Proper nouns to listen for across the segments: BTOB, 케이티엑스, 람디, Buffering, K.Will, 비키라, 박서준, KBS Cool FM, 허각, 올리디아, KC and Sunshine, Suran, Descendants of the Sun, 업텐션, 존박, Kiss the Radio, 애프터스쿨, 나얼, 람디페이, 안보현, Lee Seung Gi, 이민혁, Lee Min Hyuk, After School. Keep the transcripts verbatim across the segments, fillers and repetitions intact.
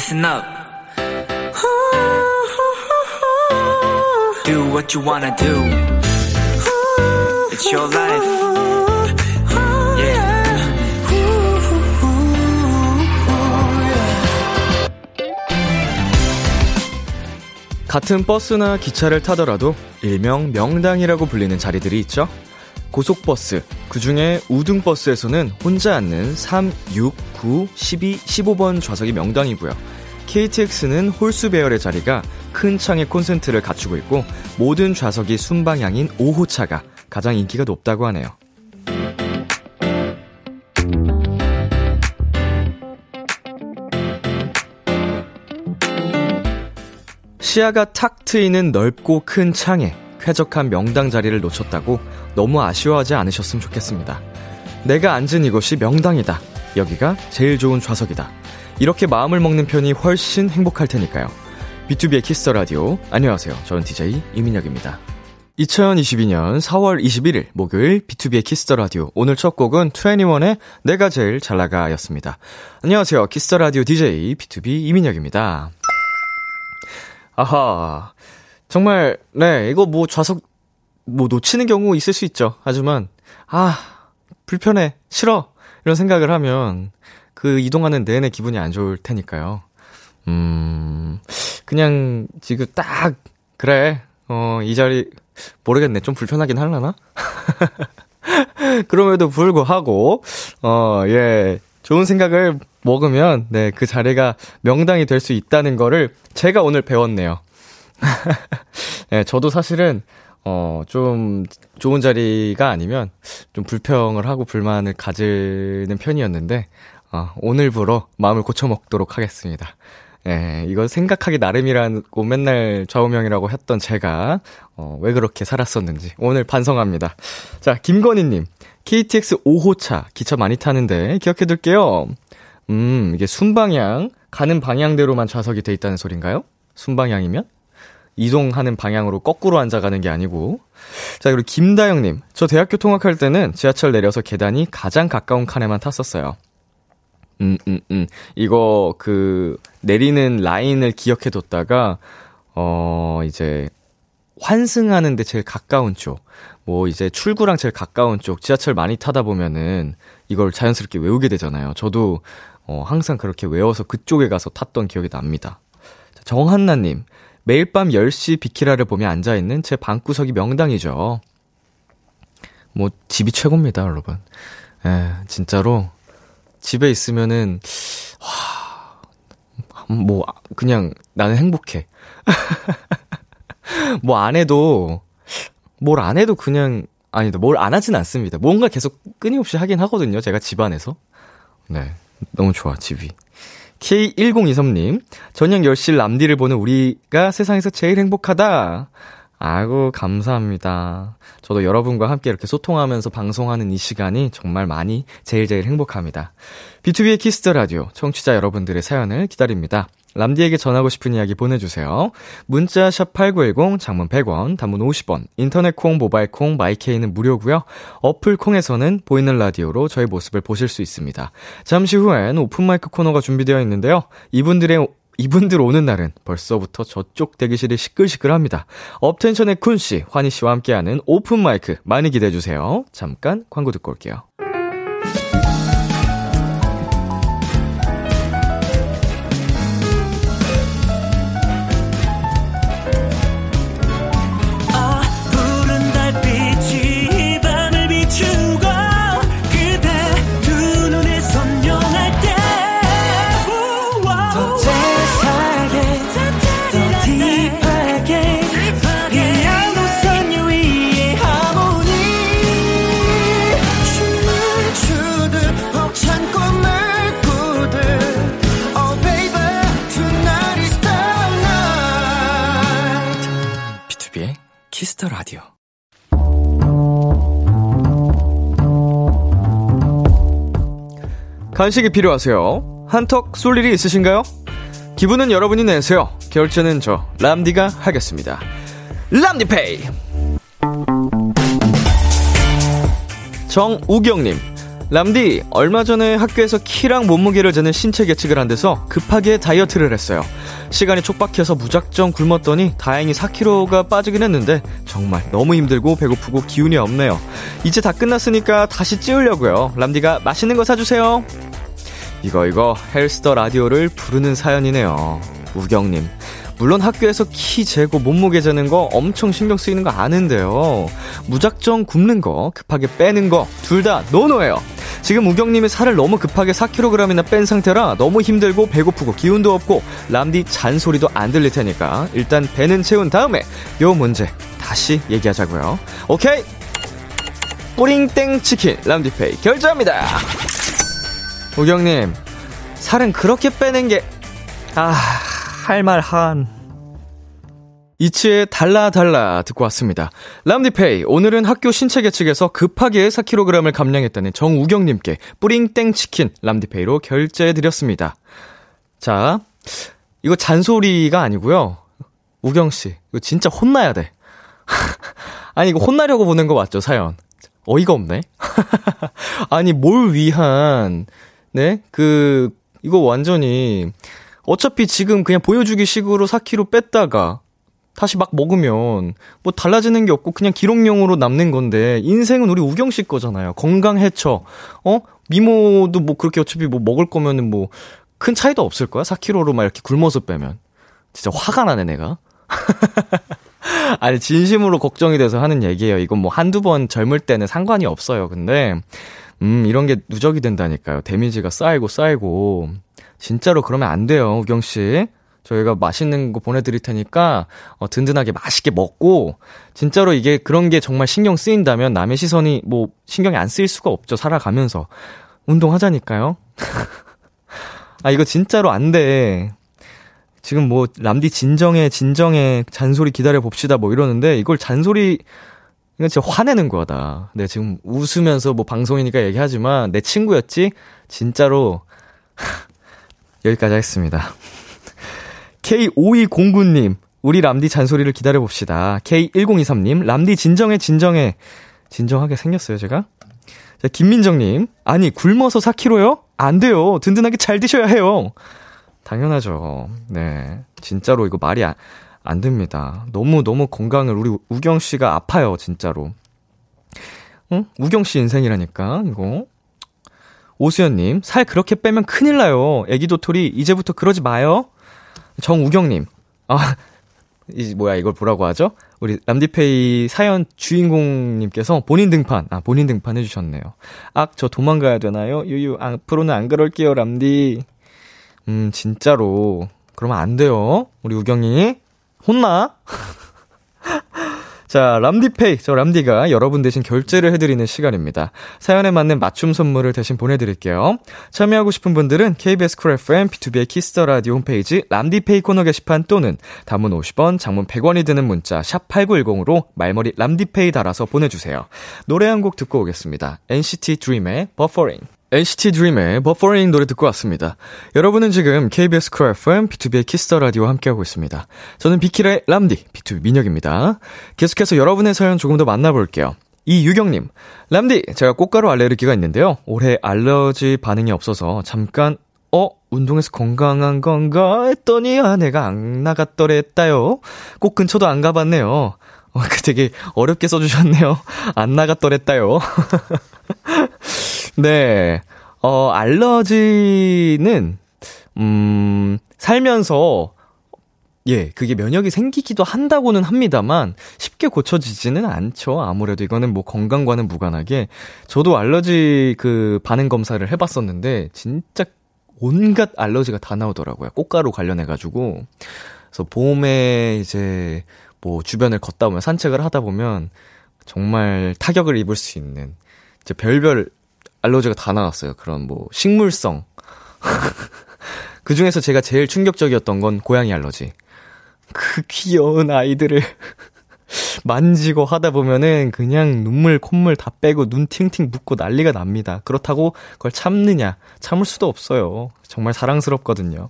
listen up. Do what you wanna do. It's your life. Yeah. 같은 버스나 기차를 타더라도 일명 명당이라고 불리는 자리들이 있죠. 고속버스, 그중에 우등버스에서는 혼자 앉는 삼, 육, 구, 십이, 십오 번 좌석이 명당이고요. 케이티엑스는 홀수 배열의 자리가 큰 창의 콘센트를 갖추고 있고 모든 좌석이 순방향인 오 호차가 가장 인기가 높다고 하네요. 시야가 탁 트이는 넓고 큰 창에 쾌적한 명당 자리를 놓쳤다고 너무 아쉬워하지 않으셨으면 좋겠습니다. 내가 앉은 이곳이 명당이다. 여기가 제일 좋은 좌석이다. 이렇게 마음을 먹는 편이 훨씬 행복할 테니까요. 비투비의 키스 더 라디오. 안녕하세요. 저는 디제이 이민혁입니다. 이천이십이 년 사월 이십일일 목요일 비투비의 키스 더 라디오. 오늘 첫 곡은 투애니원의 내가 제일 잘 나가였습니다. 안녕하세요. 키스 더 라디오 디제이 비투비 이민혁입니다. 아하. 정말 네 이거 뭐 좌석 뭐 놓치는 경우 있을 수 있죠. 하지만 아 불편해 싫어 이런 생각을 하면 그 이동하는 내내 기분이 안 좋을 테니까요. 음 그냥 지금 딱 그래 어 이 자리 모르겠네 좀 불편하긴 하려나? 그럼에도 불구하고 어 예 좋은 생각을 먹으면 네 그 자리가 명당이 될 수 있다는 거를 제가 오늘 배웠네요. 네, 저도 사실은 어, 좀 좋은 자리가 아니면 좀 불평을 하고 불만을 가지는 편이었는데 어, 오늘부로 마음을 고쳐먹도록 하겠습니다. 네, 이거 생각하기 나름이라고 맨날 좌우명이라고 했던 제가 어, 왜 그렇게 살았었는지 오늘 반성합니다. 자, 김건희님 케이티엑스 오 호차 기차 많이 타는데 기억해둘게요. 음, 이게 순방향 가는 방향대로만 좌석이 돼 있다는 소린가요? 순방향이면? 이동하는 방향으로 거꾸로 앉아가는 게 아니고. 자, 그리고 김다영님. 저 대학교 통학할 때는 지하철 내려서 계단이 가장 가까운 칸에만 탔었어요. 음, 음, 음. 이거, 그, 내리는 라인을 기억해뒀다가, 어, 이제, 환승하는데 제일 가까운 쪽. 뭐, 이제 출구랑 제일 가까운 쪽. 지하철 많이 타다 보면은 이걸 자연스럽게 외우게 되잖아요. 저도, 어, 항상 그렇게 외워서 그쪽에 가서 탔던 기억이 납니다. 자, 정한나님. 매일 밤 열 시 비키라를 보며 앉아있는 제 방구석이 명당이죠. 뭐 집이 최고입니다 여러분. 예, 진짜로 집에 있으면은 와, 뭐 그냥 나는 행복해. 뭐 안 해도 뭘 안 해도 그냥 아니다 뭘 안 하진 않습니다. 뭔가 계속 끊임없이 하긴 하거든요 제가 집안에서. 네 너무 좋아 집이. 케이 천이십삼님, 저녁 열 시 람디를 보는 우리가 세상에서 제일 행복하다. 아이고, 감사합니다. 저도 여러분과 함께 이렇게 소통하면서 방송하는 이 시간이 정말 많이 제일 제일 행복합니다. 비투비의 키스 더 라디오, 청취자 여러분들의 사연을 기다립니다. 람디에게 전하고 싶은 이야기 보내주세요. 문자 샵 팔구일공, 장문 백 원, 단문 오십 원, 인터넷 콩, 모바일 콩, 마이케이는 무료고요. 어플 콩에서는 보이는 라디오로 저희 모습을 보실 수 있습니다. 잠시 후엔 오픈마이크 코너가 준비되어 있는데요. 이분들의 이분들 오는 날은 벌써부터 저쪽 대기실이 시끌시끌합니다. 업텐션의 쿤씨, 환희씨와 함께하는 오픈마이크 많이 기대해주세요. 잠깐 광고 듣고 올게요. 라디오. 간식이 필요하세요? 한턱 쏠 일이 있으신가요? 기분은 여러분이 내세요. 결제는 저 람디가 하겠습니다. 람디페이. 정우경님, 람디, 얼마 전에 학교에서 키랑 몸무게를 재는 신체 계측을 한 데서 급하게 다이어트를 했어요. 시간이 촉박해서 무작정 굶었더니 다행히 사 킬로그램가 빠지긴 했는데 정말 너무 힘들고 배고프고 기운이 없네요. 이제 다 끝났으니까 다시 찌우려고요. 람디가 맛있는 거 사주세요. 이거 이거 헬스 더 라디오를 부르는 사연이네요. 우경님, 물론 학교에서 키 재고 몸무게 재는 거 엄청 신경 쓰이는 거 아는데요, 무작정 굶는 거 급하게 빼는 거 둘 다 노노예요. 지금 우경님이 살을 너무 급하게 사 킬로그램이나 뺀 상태라 너무 힘들고 배고프고 기운도 없고 람디 잔소리도 안 들릴 테니까 일단 배는 채운 다음에 요 문제 다시 얘기하자고요. 오케이, 뿌링땡 치킨 람디페이 결제합니다. 우경님, 살은 그렇게 빼는 게 아... 할 말 한. 이치의 달라달라 듣고 왔습니다. 람디페이, 오늘은 학교 신체 계측에서 급하게 사 킬로그램을 감량했다는 정우경님께 뿌링땡 치킨 람디페이로 결제해드렸습니다. 자, 이거 잔소리가 아니고요. 우경씨, 이거 진짜 혼나야 돼. 아니, 이거 혼나려고 보낸 거 맞죠, 사연? 어이가 없네. 아니, 뭘 위한, 네? 그, 이거 완전히, 어차피 지금 그냥 보여주기 식으로 사 킬로그램 뺐다가 다시 막 먹으면 뭐 달라지는 게 없고 그냥 기록용으로 남는 건데, 인생은 우리 우경 씨 거잖아요. 건강 해쳐. 어? 미모도 뭐 그렇게 어차피 뭐 먹을 거면은 뭐 큰 차이도 없을 거야. 사 킬로그램로 막 이렇게 굶어서 빼면. 진짜 화가 나네, 내가. 아니, 진심으로 걱정이 돼서 하는 얘기예요. 이건 뭐 한두 번 젊을 때는 상관이 없어요. 근데, 음, 이런 게 누적이 된다니까요. 데미지가 쌓이고 쌓이고. 진짜로 그러면 안 돼요, 우경씨. 저희가 맛있는 거 보내드릴 테니까 어, 든든하게 맛있게 먹고, 진짜로 이게 그런 게 정말 신경 쓰인다면 남의 시선이 뭐 신경이 안 쓰일 수가 없죠. 살아가면서 운동하자니까요. 아, 이거 진짜로 안 돼. 지금 뭐 람디 진정해 진정해 잔소리 기다려봅시다 뭐 이러는데, 이걸 잔소리, 이건 진짜 화내는 거다. 네, 지금 웃으면서 뭐 방송이니까 얘기하지만 내 친구였지? 진짜로. 여기까지 하겠습니다. 케이 오이공구 님, 우리 람디 잔소리를 기다려봅시다. 케이 일공이삼 님, 람디 진정해 진정해. 진정하게 생겼어요, 제가. 자, 김민정님, 아니 굶어서 사 킬로그램요? 안 돼요. 든든하게 잘 드셔야 해요. 당연하죠. 네, 진짜로 이거 말이 안, 안 됩니다. 너무 너무 건강을, 우리 우경씨가 아파요, 진짜로. 응? 우경씨 인생이라니까 이거. 오수연님, 살 그렇게 빼면 큰일 나요. 애기 도토리, 이제부터 그러지 마요. 정우경님, 아, 이, 뭐야, 이걸 뭐라고 하죠? 우리 람디페이 사연 주인공님께서 본인 등판, 아, 본인 등판 해주셨네요. 악, 저 도망가야 되나요? 유유, 아, 앞으로는 안 그럴게요, 람디. 음, 진짜로. 그러면 안 돼요. 우리 우경이. 혼나? 자, 람디페이, 저 람디가 여러분 대신 결제를 해드리는 시간입니다. 사연에 맞는 맞춤 선물을 대신 보내드릴게요. 참여하고 싶은 분들은 케이비에스 쿨 에프엠, 비투비의 키스 더 라디오 홈페이지 람디페이 코너 게시판 또는 단문 오십 원, 장문 백 원이 드는 문자 샵 팔구일공으로 말머리 람디페이 달아서 보내주세요. 노래 한 곡 듣고 오겠습니다. 엔시티 드림의 Buffering. 엔시티 드림의 버퍼링 노래 듣고 왔습니다. 여러분은 지금 케이비에스 쿨 에프엠, 비투비의 키스 더 라디오와 함께하고 있습니다. 저는 비키라의 람디, 비투비 민혁입니다. 계속해서 여러분의 사연 조금 더 만나볼게요. 이유경님, 람디, 제가 꽃가루 알레르기가 있는데요. 올해 알러지 반응이 없어서 잠깐 어? 운동해서 건강한 건가 했더니 아내가 안 나갔더래 했다요. 꽃 근처도 안 가봤네요. 어, 되게 어렵게 써주셨네요. 안 나갔더랬다요. 네, 어, 알러지는, 음, 살면서, 예, 그게 면역이 생기기도 한다고는 합니다만, 쉽게 고쳐지지는 않죠. 아무래도 이거는 뭐 건강과는 무관하게. 저도 알러지 그 반응 검사를 해봤었는데, 진짜 온갖 알러지가 다 나오더라고요. 꽃가루 관련해가지고. 그래서 봄에 이제, 뭐, 주변을 걷다 보면, 산책을 하다 보면, 정말 타격을 입을 수 있는, 이제 별별 알러지가 다 나왔어요. 그런 뭐, 식물성. 그 중에서 제가 제일 충격적이었던 건 고양이 알러지. 그 귀여운 아이들을 만지고 하다 보면은 그냥 눈물, 콧물 다 빼고 눈 팅팅 붓고 난리가 납니다. 그렇다고 그걸 참느냐? 참을 수도 없어요. 정말 사랑스럽거든요.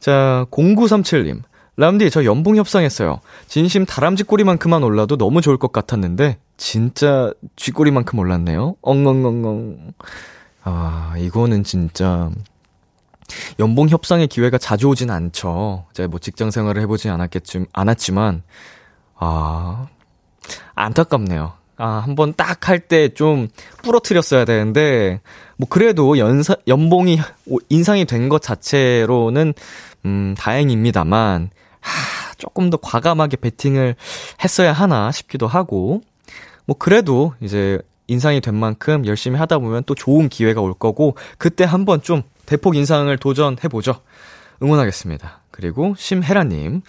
자, 공구삼칠 님. 람디, 저 연봉 협상했어요. 진심 다람쥐 꼬리만큼만 올라도 너무 좋을 것 같았는데 진짜 쥐꼬리만큼 올랐네요. 엉엉엉엉. 아, 이거는 진짜 연봉 협상의 기회가 자주 오진 않죠. 제가 뭐 직장 생활을 해보진 않았겠지, 않았지만 아, 안타깝네요. 아, 한번 딱 할 때 좀 부러뜨렸어야 되는데, 뭐, 그래도 연사, 연봉이 인상이 된 것 자체로는, 음, 다행입니다만, 하, 조금 더 과감하게 배팅을 했어야 하나 싶기도 하고, 뭐, 그래도 이제 인상이 된 만큼 열심히 하다 보면 또 좋은 기회가 올 거고, 그때 한번 좀 대폭 인상을 도전해보죠. 응원하겠습니다. 그리고 심혜라님,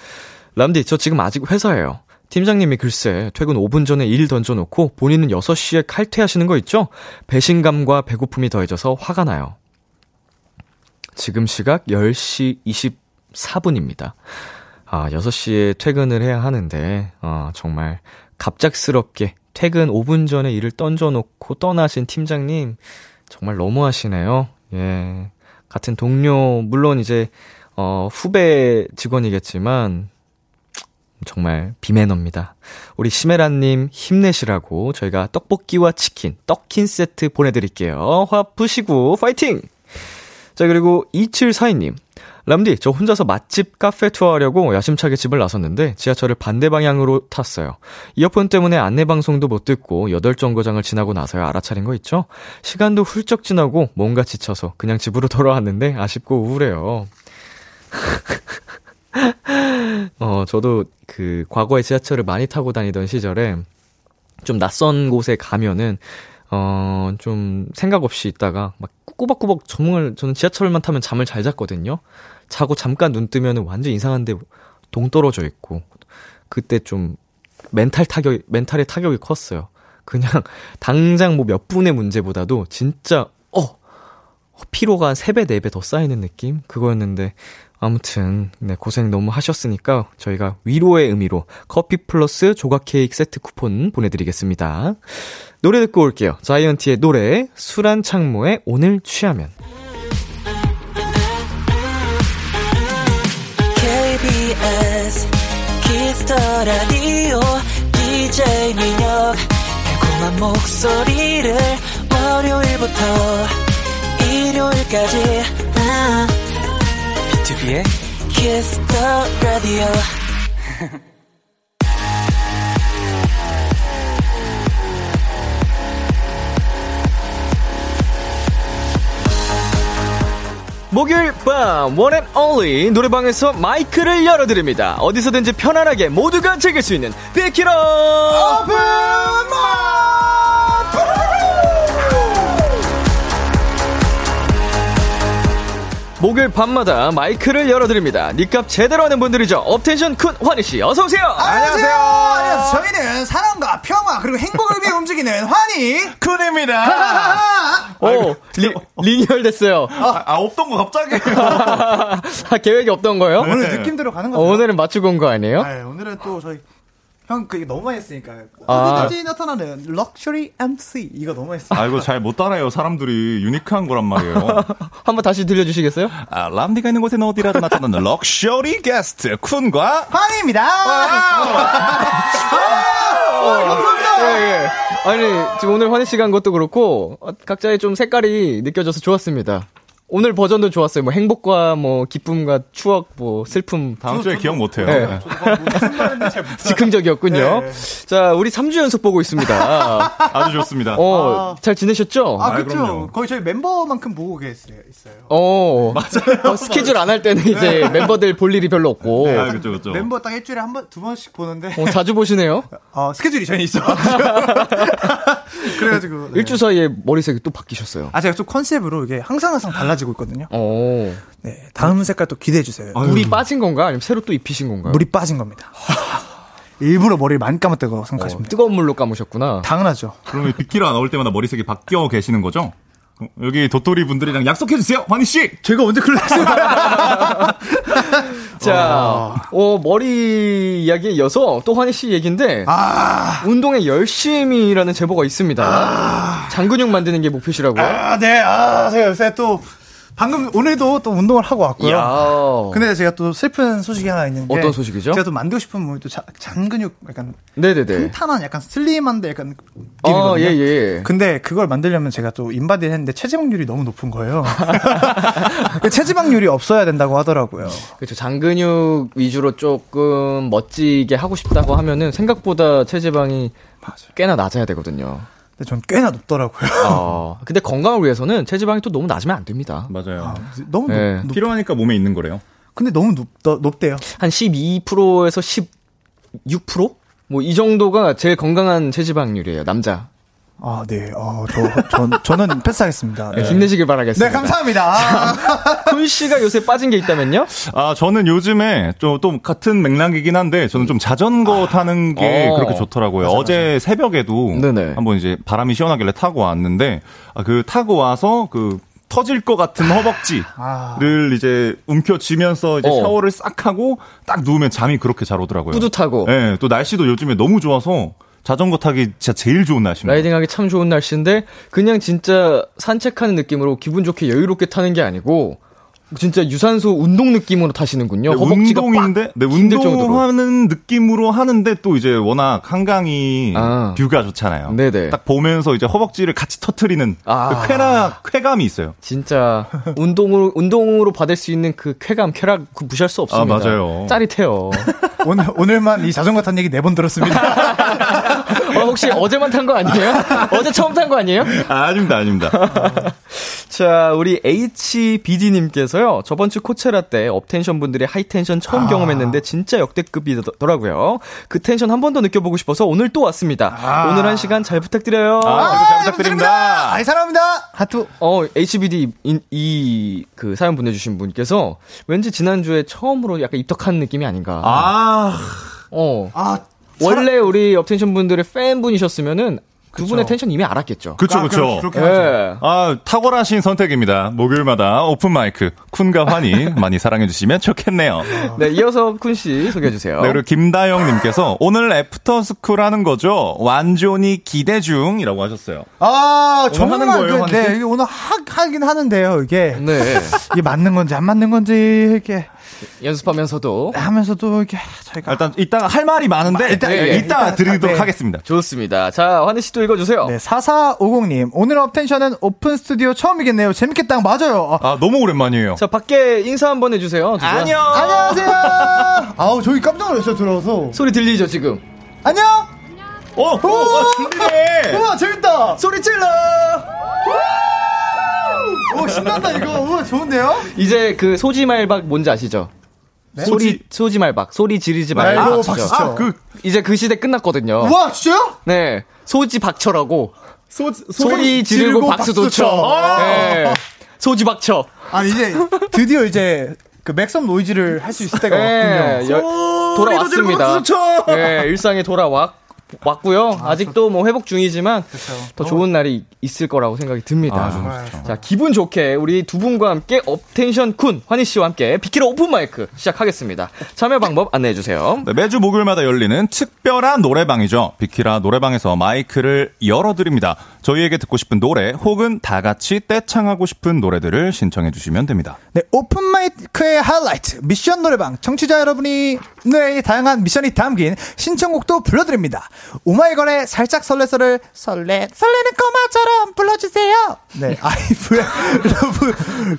람디, 저 지금 아직 회사예요. 팀장님이 글쎄 퇴근 오 분 전에 일 던져놓고 본인은 여섯 시에 칼퇴하시는 거 있죠? 배신감과 배고픔이 더해져서 화가 나요. 지금 시각 열 시 이십사 분입니다. 아, 여섯 시에 퇴근을 해야 하는데 아, 정말 갑작스럽게 퇴근 오 분 전에 일을 던져놓고 떠나신 팀장님 정말 너무하시네요. 예, 같은 동료 물론 이제 어, 후배 직원이겠지만 정말 비매너입니다. 우리 시메라님 힘내시라고 저희가 떡볶이와 치킨, 떡킨 세트 보내드릴게요. 화 푸시고 파이팅! 자, 그리고 이칠사이 님. 람디, 저 혼자서 맛집 카페 투어하려고 야심차게 집을 나섰는데 지하철을 반대 방향으로 탔어요. 이어폰 때문에 안내방송도 못 듣고 여덟 정거장을 지나고 나서야 알아차린 거 있죠? 시간도 훌쩍 지나고 뭔가 지쳐서 그냥 집으로 돌아왔는데 아쉽고 우울해요. 어, 저도 그 과거에 지하철을 많이 타고 다니던 시절에 좀 낯선 곳에 가면은 어, 좀 생각 없이 있다가 막 꾸벅꾸벅 정말 저는 지하철만 타면 잠을 잘 잤거든요. 자고 잠깐 눈 뜨면은 완전 이상한데 동떨어져 있고 그때 좀 멘탈 타격 멘탈의 타격이 컸어요. 그냥 당장 뭐 몇 분의 문제보다도 진짜 어 피로가 세 배 네 배 더 쌓이는 느낌 그거였는데. 아무튼 네, 고생 너무 하셨으니까 저희가 위로의 의미로 커피 플러스 조각 케이크 세트 쿠폰 보내드리겠습니다. 노래 듣고 올게요. 자이언티의 노래 수란 창모의 오늘 취하면. 케이비에스 Kiss the Radio 디제이 민혁 달콤한 목소리를 월요일부터 일요일까지 아. 비티오비의 Kiss the Radio. 목요일 밤 원 앤 only 노래방에서 마이크를 열어드립니다. 어디서든지 편안하게 모두가 즐길 수 있는 비키라 오픈 마이크. 목요일 밤마다 마이크를 열어드립니다. 니값 제대로 하는 분들이죠. 업텐션 큰 환희씨 어서오세요. 안녕하세요. 안녕하세요. 저희는 사랑과 평화 그리고 행복을 위해 움직이는 환희 쿤입니다. 오, 리, 리뉴얼 됐어요. 아, 아 없던 거 갑자기 아, 계획이 없던 거예요? 네. 오늘 느낌대로 가는 거죠. 어, 오늘은 맞추고 온 거 아니에요? 아, 오늘은 또 저희 형, 그게 너무 많이 했으니까. 어디든지 아. 나타나는 럭셔리 엠씨. 이거 너무 했어요. 아, 이거 잘 못 따라해요. 사람들이 유니크한 거란 말이에요. 한번 다시 들려주시겠어요? 아, 람디가 있는 곳에는 어디라도 나타나는 럭셔리 게스트, 쿤과 환희입니다. 감사합니다. 예, 예. 아니, 지금 오늘 환희 씨가 한 것도 그렇고, 각자의 좀 색깔이 느껴져서 좋았습니다. 오늘 버전도 좋았어요. 뭐 행복과 뭐 기쁨과 추억, 뭐 슬픔. 다음 주에 기억 못해요. 네. 즉흥적이었군요. 네. 자, 우리 삼 주 연속 보고 있습니다. 아주 좋습니다. 어, 아. 잘 지내셨죠? 아, 아 그렇죠. 거의 저희 멤버만큼 보고 계세요. 있어요. 어, 맞아요. 어, 스케줄 안 할 때는 이제 네. 멤버들 볼 일이 별로 없고. 네, 그렇죠, 그렇죠. 멤버 딱 일주일에 한 번, 두 번씩 보는데. 어, 자주 보시네요. 어, 스케줄이 전혀 있어. 그래가지고 네. 일주 사이에 머리색이 또 바뀌셨어요. 아, 제가 또 컨셉으로 이게 항상 항상 달라. 지고 있거든요. 오. 네, 다음 색깔 또 기대해 주세요. 아유. 물이 빠진 건가? 아니면 새로 또 입히신 건가요? 물이 빠진 겁니다. 일부러 머리를 많이 감았다고 생각하시면 어, 뜨거운 물로 감으셨구나. 당연하죠. 그러면 빗기라 나올 때마다 머리색이 바뀌어 계시는 거죠? 여기 도토리 분들이랑 약속해 주세요, 환희 씨. 제가 언제 그랬어요? 자, 어, 머리 이야기에 이어서 또 환희 씨 얘기인데 아~ 운동에 열심히라는 제보가 있습니다. 아~ 장근육 만드는 게 목표시라고요? 아, 네. 아, 제가 요새 또 방금 오늘도 또 운동을 하고 왔고요. 야. 근데 제가 또 슬픈 소식이 하나 있는데. 어떤 소식이죠? 제가 또 만들고 싶은 몸이 또 잔근육 약간 네네네. 탄탄한 약간 슬림한데 약간 어, 예, 예. 근데 그걸 만들려면 제가 또 인바디를 했는데 체지방률이 너무 높은 거예요. 체지방률이 없어야 된다고 하더라고요. 그렇죠. 잔근육 위주로 조금 멋지게 하고 싶다고 하면은 생각보다 체지방이 맞아요. 꽤나 낮아야 되거든요. 근데 전 꽤나 높더라고요. 어, 근데 건강을 위해서는 체지방이 또 너무 낮으면 안 됩니다. 맞아요. 아, 너무 네. 높, 높, 필요하니까 몸에 있는 거래요. 근데 너무 높, 높대요. 한 십이 퍼센트에서 십육 퍼센트? 뭐 이 정도가 제일 건강한 체지방률이에요. 남자. 아, 네. 아, 저, 전, 저는 패스하겠습니다. 네. 네, 힘내시길 바라겠습니다. 네, 감사합니다. 쿤 씨가 요새 빠진 게 있다면요? 아, 저는 요즘에 좀, 또 같은 맥락이긴 한데, 저는 좀 자전거 아, 타는 게 어. 그렇게 좋더라고요. 맞아, 어제 맞아. 새벽에도 네네. 한번 이제 바람이 시원하길래 타고 왔는데, 아, 그 타고 와서 그, 터질 것 같은 허벅지를 아. 이제 움켜쥐면서 이제 어. 샤워를 싹 하고, 딱 누우면 잠이 그렇게 잘 오더라고요. 뿌듯하고. 예, 네, 또 날씨도 요즘에 너무 좋아서, 자전거 타기 진짜 제일 좋은 날씨입니다. 라이딩하기 참 좋은 날씨인데 그냥 진짜 산책하는 느낌으로 기분 좋게 여유롭게 타는 게 아니고 진짜 유산소 운동 느낌으로 타시는군요. 네, 허벅지가 운동인데, 네, 운동하는 느낌으로 하는데 또 이제 워낙 한강이 아. 뷰가 좋잖아요. 네네. 딱 보면서 이제 허벅지를 같이 터트리는 아. 그 쾌락, 쾌감이 있어요. 진짜 운동으로 운동으로 받을 수 있는 그 쾌감, 쾌락 그 무시할 수 없습니다. 아, 맞아요. 짜릿해요. 오늘 오늘만 이 자전거 탄 얘기 네 번 들었습니다. 어, 혹시 어제만 탄 거 아니에요? 어제 처음 탄 거 아니에요? 아, 아닙니다, 아닙니다. 자, 우리 에이치비디님께서요. 저번 주 코첼라 때 업텐션 분들의 하이텐션 처음 아. 경험했는데 진짜 역대급이더라고요. 그 텐션 한 번 더 느껴보고 싶어서 오늘 또 왔습니다. 아. 오늘 한 시간 잘 부탁드려요. 아, 아, 잘 부탁드립니다. 아이, 사랑합니다. 하트. 어, 에이치비디 이, 이, 그 사연 보내주신 분께서 왠지 지난주에 처음으로 약간 입덕한 느낌이 아닌가. 아. 어. 아. 원래 우리 업텐션 분들의 팬분이셨으면은 두 그쵸. 분의 텐션 이미 알았겠죠. 그렇죠, 그렇죠. 예. 아, 탁월하신 선택입니다. 목요일마다 오픈 마이크 쿤과 환희 많이 사랑해주시면 좋겠네요. 네, 이어서 쿤 씨 소개해주세요. 네, 그리고 김다영님께서 오늘 애프터 스쿨 하는 거죠. 완전히 기대 중이라고 하셨어요. 아, 정말 하는 거예요. 그, 네, 이게 오늘 하, 하긴 하는데요. 이게 네, 이게 맞는 건지 안 맞는 건지 이렇게. 연습하면서도 하면서도 이렇게 저희가 일단 이따 할 말이 많은데 일단 네, 이따 드리도록 네. 하겠습니다. 좋습니다. 자, 환희 씨도 읽어주세요. 네, 사사오공님 오늘 업텐션은 오픈 스튜디오 처음이겠네요. 재밌겠다. 맞아요. 아, 너무 오랜만이에요. 자, 밖에 인사 한번 해주세요. 안녕. 안녕하세요. 아우, 저기 깜짝 놀랐어요. 들어와서 소리 들리죠 지금? 안녕. 안녕하세요. 오, 오, 오, 신기해. 우와, 재밌다. 소리 질러. 오, 신난다 이거. 우와, 좋은데요? 이제 그 소지말박 뭔지 아시죠? 네? 소리 소지말박 소리 지르지 말라. 아, 아, 그 이제 그 시대 끝났거든요. 와, 진짜요? 네, 소지박처라고. 소, 소, 소리 지르고, 지르고 박수도 쳐. 아~ 네. 소지박처. 아, 이제 드디어 이제 그 맥섬 노이즈를 할 수 있을 때가 왔군요. 네, 돌아왔습니다. 네, 일상에 돌아왔. 왔고요. 아, 아직도 뭐 회복 중이지만 그쵸. 더 좋은 날이 있을 거라고 생각이 듭니다. 아, 자, 기분 좋게 우리 두 분과 함께 업텐션 쿤 환희 씨와 함께 빅키로 오픈 마이크 시작하겠습니다. 참여 방법 안내해 주세요. 네, 매주 목요일마다 열리는 특별한 노래방이죠. 빅키라 노래방에서 마이크를 열어드립니다. 저희에게 듣고 싶은 노래 혹은 다 같이 떼창하고 싶은 노래들을 신청해 주시면 됩니다. 네, 오픈 마이크의 하이라이트 미션 노래방. 청취자 여러분이 네, 다양한 미션이 담긴 신청곡도 불러드립니다. 오마이걸의 살짝 설레서를 설레 설레는 꼬마처럼 불러주세요. 네, 아이브의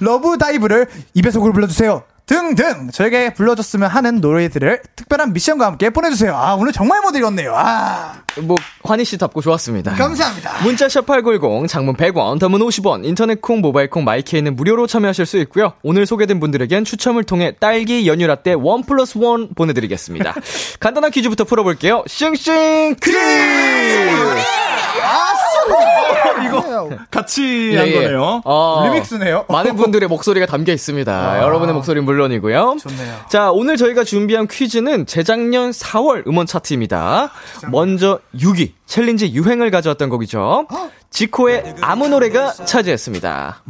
러브 러브 다이브를 입에서곡을 불러주세요. 등등 저에게 불러줬으면 하는 노래들을 특별한 미션과 함께 보내주세요. 아, 오늘 정말 못 읽었네요. 아, 뭐 환희 씨 답고 좋았습니다. 감사합니다. 문자샵 팔구공 장문 백 원, 단문 오십 원, 인터넷 콩, 모바일 콩, 마이케이는 무료로 참여하실 수 있고요. 오늘 소개된 분들에겐 추첨을 통해 딸기 연유라떼 원 플러스 원 보내드리겠습니다. 간단한 퀴즈부터 풀어볼게요. 싱싱 퀴즈. 아, 이거 같이 예, 한 거네요. 어, 리믹스네요. 많은 분들의 목소리가 담겨 있습니다. 아, 여러분의 목소리 물론 이고요. 좋네요. 자, 오늘 저희가 준비한 퀴즈는 재작년 사월 음원 차트입니다. 진짜? 먼저 육 위 챌린지 유행을 가져왔던 곡이죠. 헉? 지코의 아무 노래가 차지했습니다.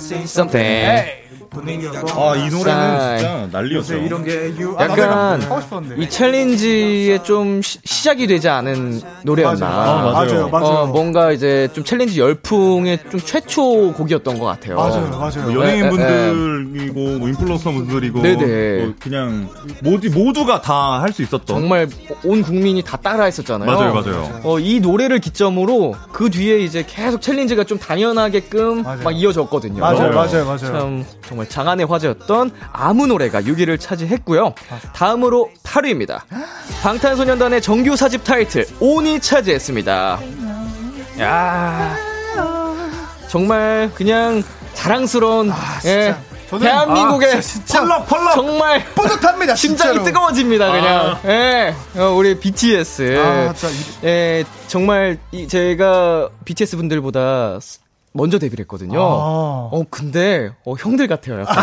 Something. 아, 이 노래는 진짜 난리였어요. 약간 이 챌린지의 좀 시, 시작이 되지 않은 노래였나. 맞아요. 아, 맞아요. 맞아요. 어, 뭔가 이제 좀 챌린지 열풍의 좀 최초 곡이었던 것 같아요. 맞아요, 맞아요. 뭐 연예인분들이고 네, 네. 뭐 인플루언서분들이고 뭐 그냥 모두 모두가 다 할 수 있었던. 정말 온 국민이 다 따라했었잖아요. 맞아요, 맞아요. 어, 이 노래를 기점으로 그 뒤에 이제 계속 챌린지가 좀 당연하게끔 맞아요. 막 이어졌거든요. 맞아요, 맞아요, 맞아요. 참 정말 장안의 화제였던 아무 노래가 육 위를 차지했고요. 다음으로 팔 위입니다. 방탄소년단의 정규 사집 타이틀 온이 차지했습니다. 야, 정말 그냥 자랑스러운 아, 예, 대한민국의 아, 진짜 펄럭 펄럭 정말 뿌듯합니다. 심장이 진짜로. 뜨거워집니다. 그냥 아. 예, 우리 비티에스 아, 예, 정말 이, 제가 비티에스 분들보다 먼저 데뷔를 했거든요. 아. 어 근데 어, 형들 같아요. 약간.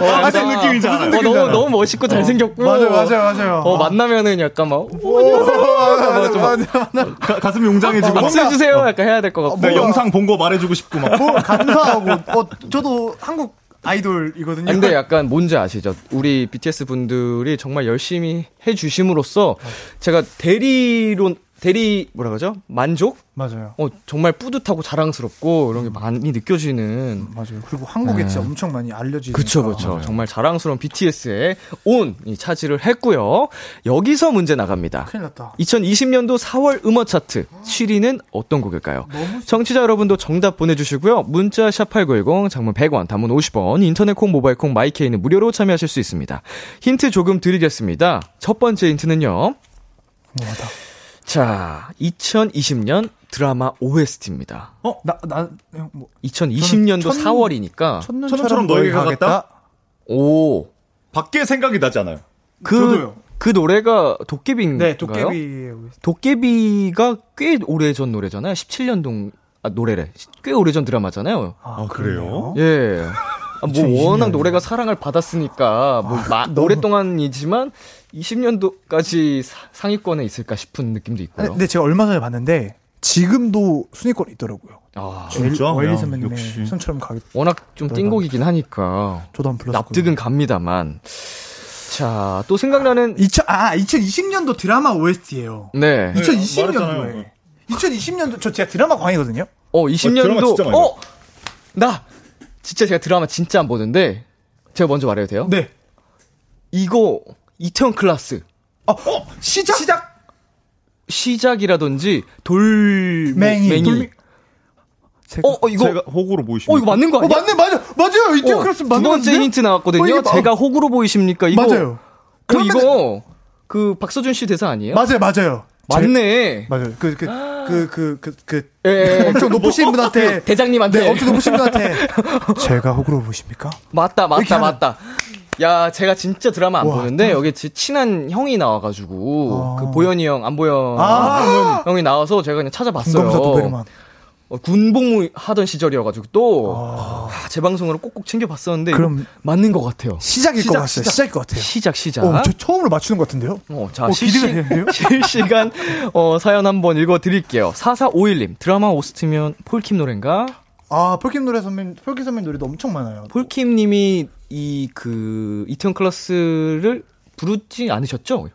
어, 약간 느낌이죠. 무슨 느낌이죠. 어, 너무 너무 멋있고 잘생겼고. 맞아요, 맞아요, 맞아요. 어, 어. 만나면은 약간 막. 오, 안녕하세요. 맞아, 맞아, 맞아. 가슴이 용장해지고. 박수 주세요. 어. 약간 해야 될 것 같고. 어, 영상 본 거 말해주고 싶고 막. 뭐 감사하고. 어, 저도 한국 아이돌이거든요. 근데 약간 뭔지 아시죠? 우리 비티에스 분들이 정말 열심히 해주심으로써 어. 제가 대리로. 대리 뭐라 그러죠? 만족? 맞아요. 어 정말 뿌듯하고 자랑스럽고 이런 게 많이 느껴지는. 맞아요. 그리고 한국에 네. 진짜 엄청 많이 알려지는. 그렇죠, 그렇죠. 정말 자랑스러운 비티에스의 온이 차지를 했고요. 여기서 문제 나갑니다. 큰일 났다. 이천이십 년도 사월 음원 차트 칠 위는 어떤 곡일까요? 청취자 여러분도 정답 보내주시고요. 문자 샵팔구일공, 장문 백 원, 단문 오십 원, 인터넷 콩, 모바일 콩, 마이케이는 무료로 참여하실 수 있습니다. 힌트 조금 드리겠습니다. 첫 번째 힌트는요. 맞다. 자, 이천이십 년 드라마 오에스티입니다. 어? 나, 나, 뭐. 이천이십 년도 천, 사월이니까. 첫눈처럼 너에게 가겠다? 오. 밖에 생각이 나지 않아요. 그, 저도요. 그 노래가 도깨비인가요? 네, 도깨비. 도깨비가 꽤 오래전 노래잖아요. 십칠 년동, 아, 노래래. 꽤 오래전 드라마잖아요. 아, 그래요? 예. 아, 뭐, 워낙 노래가 사랑을 받았으니까, 뭐, 아, 마, 너무... 오랫동안이지만, 이십 년도까지 사, 상위권에 있을까 싶은 느낌도 있고요. 근데 제가 얼마 전에 봤는데 지금도 순위권에 있더라고요. 아, 진짜? 와일리 선배님의 손처럼 가겠. 워낙 좀 띵곡이긴 하니까. 저도 한번 불렀어요. 납득은 갑니다만. 자, 또 생각나는 이천, 아, 이천이십 년도 드라마 오에스티예요. 네. 이천이십 년도에. 이천이십 년도 저 제가 드라마 광이거든요. 어, 이십 년도. 어, 어, 나 진짜 제가 드라마 진짜 안 보는데 제가 먼저 말해도 돼요? 네. 이거 이태원 클라스. 어, 어, 시작? 시작? 시작이라든지, 돌멩이. 맹이. 돌미... 제가, 어, 어, 이거. 제가 호구로 보이십니까? 어, 이거 맞는 거 아니야? 어, 맞네, 맞아. 맞아요. 이태원 어, 클라스 맞는 거. 두 번째 힌트 나왔거든요. 어, 제가 호구로 보이십니까? 이거. 맞아요. 그, 그러면은... 이거, 그, 박서준 씨 대사 아니에요? 맞아요, 맞아요. 맞네. 맞아요. 그, 그, 그, 그, 그, 그 예, 엄청 높으신 분한테. 대장님한테. 네, 엄청 높으신 분한테. 제가 호구로 보이십니까? 맞다, 맞다, 맞다. 야, 제가 진짜 드라마 안 와, 보는데, 여기 제 친한 형이 나와가지고, 아. 그 보현이 형, 안보현 아. 형이 나와서 제가 그냥 찾아봤어요. 어, 군복무 하던 시절이어가지고, 또, 아. 아, 재방송으로 꼭꼭 챙겨봤었는데, 그럼 맞는 것 같아요. 시작일 시작, 것 같아요. 시작. 시작일 것 같아요. 시작, 시작. 어, 저 처음으로 맞추는 것 같은데요? 어, 자, 어, 실시, 실시간, 어, 사연 한번 읽어드릴게요. 사사오일 님, 드라마 오스트면 폴킴 노래인가? 아, 폴킴 노래 선배님, 폴킴 선배님 노래도 엄청 많아요. 폴킴 님이 이, 그, 이태원 클라스를 부르지 않으셨죠?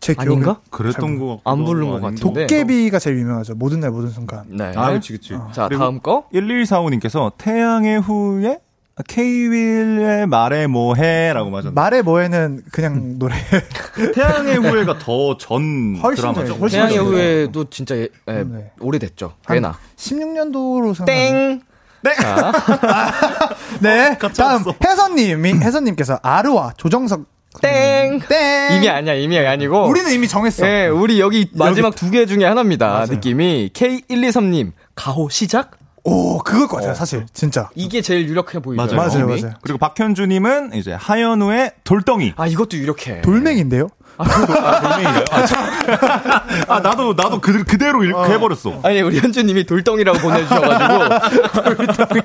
제 아닌가? 그랬던 거. 안 부른 것 같은데. 도깨비가 제일 유명하죠. 모든 날, 모든 순간. 네. 아, 그치, 그치. 어. 자, 다음 거. 일일사오 님께서 태양의 후예? K.Will의 말해 뭐해? 라고 맞았는데. 말해 뭐해는 그냥 노래. 태양의 후예가 더 전 드라마죠. 훨씬 태양의 후예도 진짜 예, 예, 네. 오래됐죠. 꽤나. 십육 년도로 생각. 땡! 네. 네. 어, 다음 혜선님이 혜선님께서 아르와 조정석 땡. 땡. 이미 아니야, 이미 아니고. 우리는 이미 정했어. 예, 네, 우리 여기 마지막 두 개 중에 하나입니다. 맞아요. 느낌이 케이 일이삼 님 가호 시작. 오, 그걸 것 같아요, 어. 사실. 진짜. 이게 제일 유력해 보이죠. 맞아요, 맞아요, 맞아요. 그리고 박현주님은 이제 하현우의 돌덩이. 아, 이것도 유력해. 돌멩인데요? 아, 아 돌멩이가요? 아, 아, 나도, 나도 그, 그대로 읽, 아. 해버렸어. 아니, 우리 현주님이 돌덩이라고 보내주셔가지고. 돌덩이.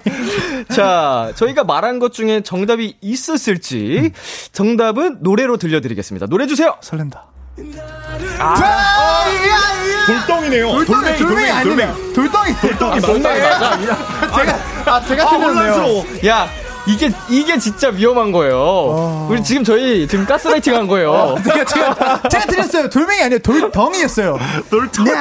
자, 저희가 말한 것 중에 정답이 있었을지, 음. 정답은 노래로 들려드리겠습니다. 노래 주세요! 설렌다. 아, 돌덩이네요. 돌덩이, 돌멩이 아니네요. 돌덩이, 돌덩이 맞나요? 제가 아 제가 혼란스러워. 야. 이게 이게 진짜 위험한 거예요. 어... 우리 지금 저희 지금 가스라이팅 한 거예요. 제가, 제가, 제가 드렸어요. 돌멩이 아니에요. 돌덩이였어요. 돌덩이.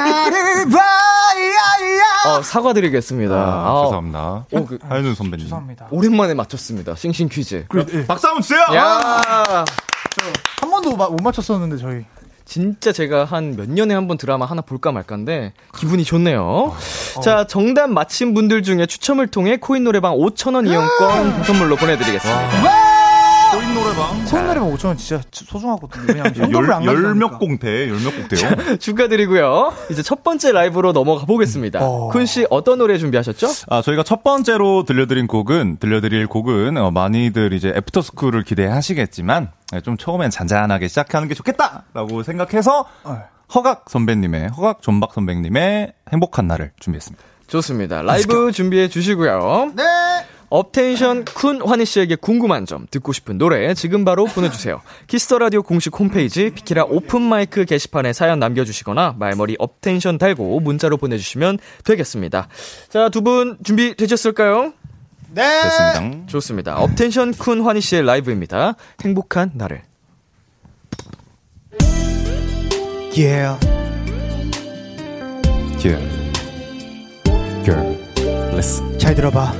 어, 사과드리겠습니다. 아, 죄송합니다. 어, 그, 하윤준 선배님. 죄송합니다. 오랜만에 맞췄습니다. 싱싱 퀴즈. 그래, 네. 박수 한번 주세요. 야. 한 번도 못 맞췄었는데 저희. 진짜 제가 한 몇 년에 한 번 드라마 하나 볼까 말까인데 기분이 좋네요. 어. 자, 정답 맞힌 분들 중에 추첨을 통해 코인 노래방 오천 원 이용권 선물로 보내드리겠습니다. 코인 노래방. 코인 노래방 오천 원 진짜 소중하거든요. 그냥 현금을 안 가져가니까. 열몇 공패, 열몇 공패요. 축하드리고요. 이제 첫 번째 라이브로 넘어가 보겠습니다. 어. 쿤 씨 어떤 노래 준비하셨죠? 아, 저희가 첫 번째로 들려드린 곡은 들려드릴 곡은 어, 많이들 이제 애프터스쿨을 기대하시겠지만 좀 처음엔 잔잔하게 시작하는 게 좋겠다라고 생각해서 허각 선배님의 허각 존박 선배님의 행복한 날을 준비했습니다. 좋습니다. 라이브 준비해 주시고요. 네. 업텐션 쿤 환희 씨에게 궁금한 점, 듣고 싶은 노래 지금 바로 보내주세요. 키스더라디오 공식 홈페이지 비키라 오픈마이크 게시판에 사연 남겨주시거나 말머리 업텐션 달고 문자로 보내주시면 되겠습니다. 자, 두 분 준비 되셨을까요? 네. 됐습니다. 좋습니다. 업텐션 쿤 환희 씨의 라이브입니다. 행복한 나를. Yeah. Yeah. Girl, listen. 잘 들어봐.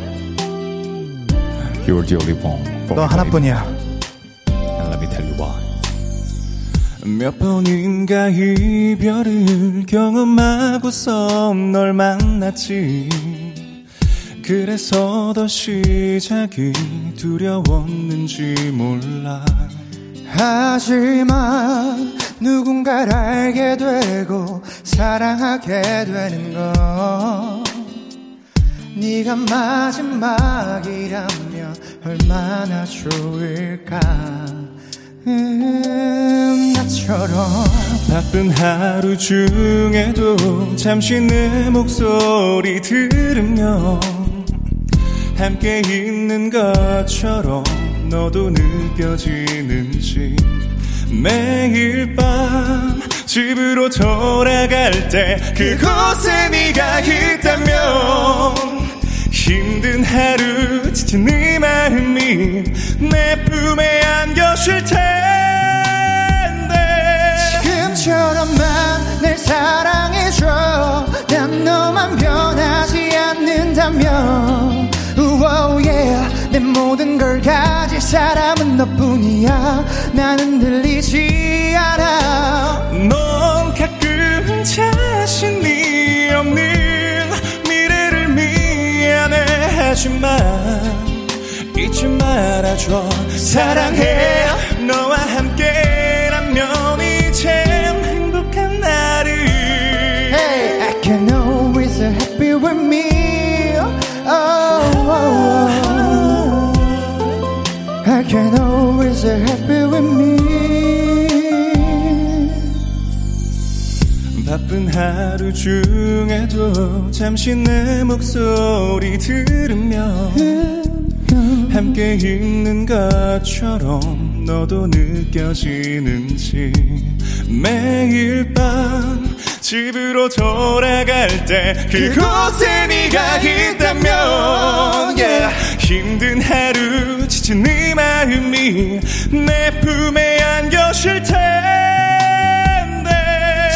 You're the only one. 너 하나뿐이야. And let me tell you why. 몇 번인가 이별을 경험하고서 널 만났지. 그래서 더 시작이 두려웠는지 몰라. 하지만 누군가를 알게 되고 사랑하게 되는 건 네가 마지막이라면 얼마나 좋을까. 음, 나처럼 바쁜 하루 중에도 잠시 내 목소리 들으며 함께 있는 것처럼 너도 느껴지는지. 매일 밤 집으로 돌아갈 때 그곳에 네가 있다면 힘든 하루 지친 네 마음이 내 품에 안겨줄 텐데. 지금처럼만 날 사랑해줘. 난 너만 변하지 않는다면 wow, yeah. 내 모든 걸 가질 사람은 너뿐이야. 나는 들리지 않아. 넌 가끔 자신이 없는 미래를 미안해하지만 잊지 말아줘. 사랑해. 너와 함께라면 이젠 행복한 날을. Hey, I can always be happy with me. Oh, I can always be happy with me. 바쁜 하루 중에도 잠시 내 목소리 들으며 함께 있는 것처럼 너도 느껴지는지. 매일 밤 집으로 돌아갈 때 그곳에 네가 있다면 yeah. 힘든 하루 지친 네 마음이 내 품에 안겨줄 텐데.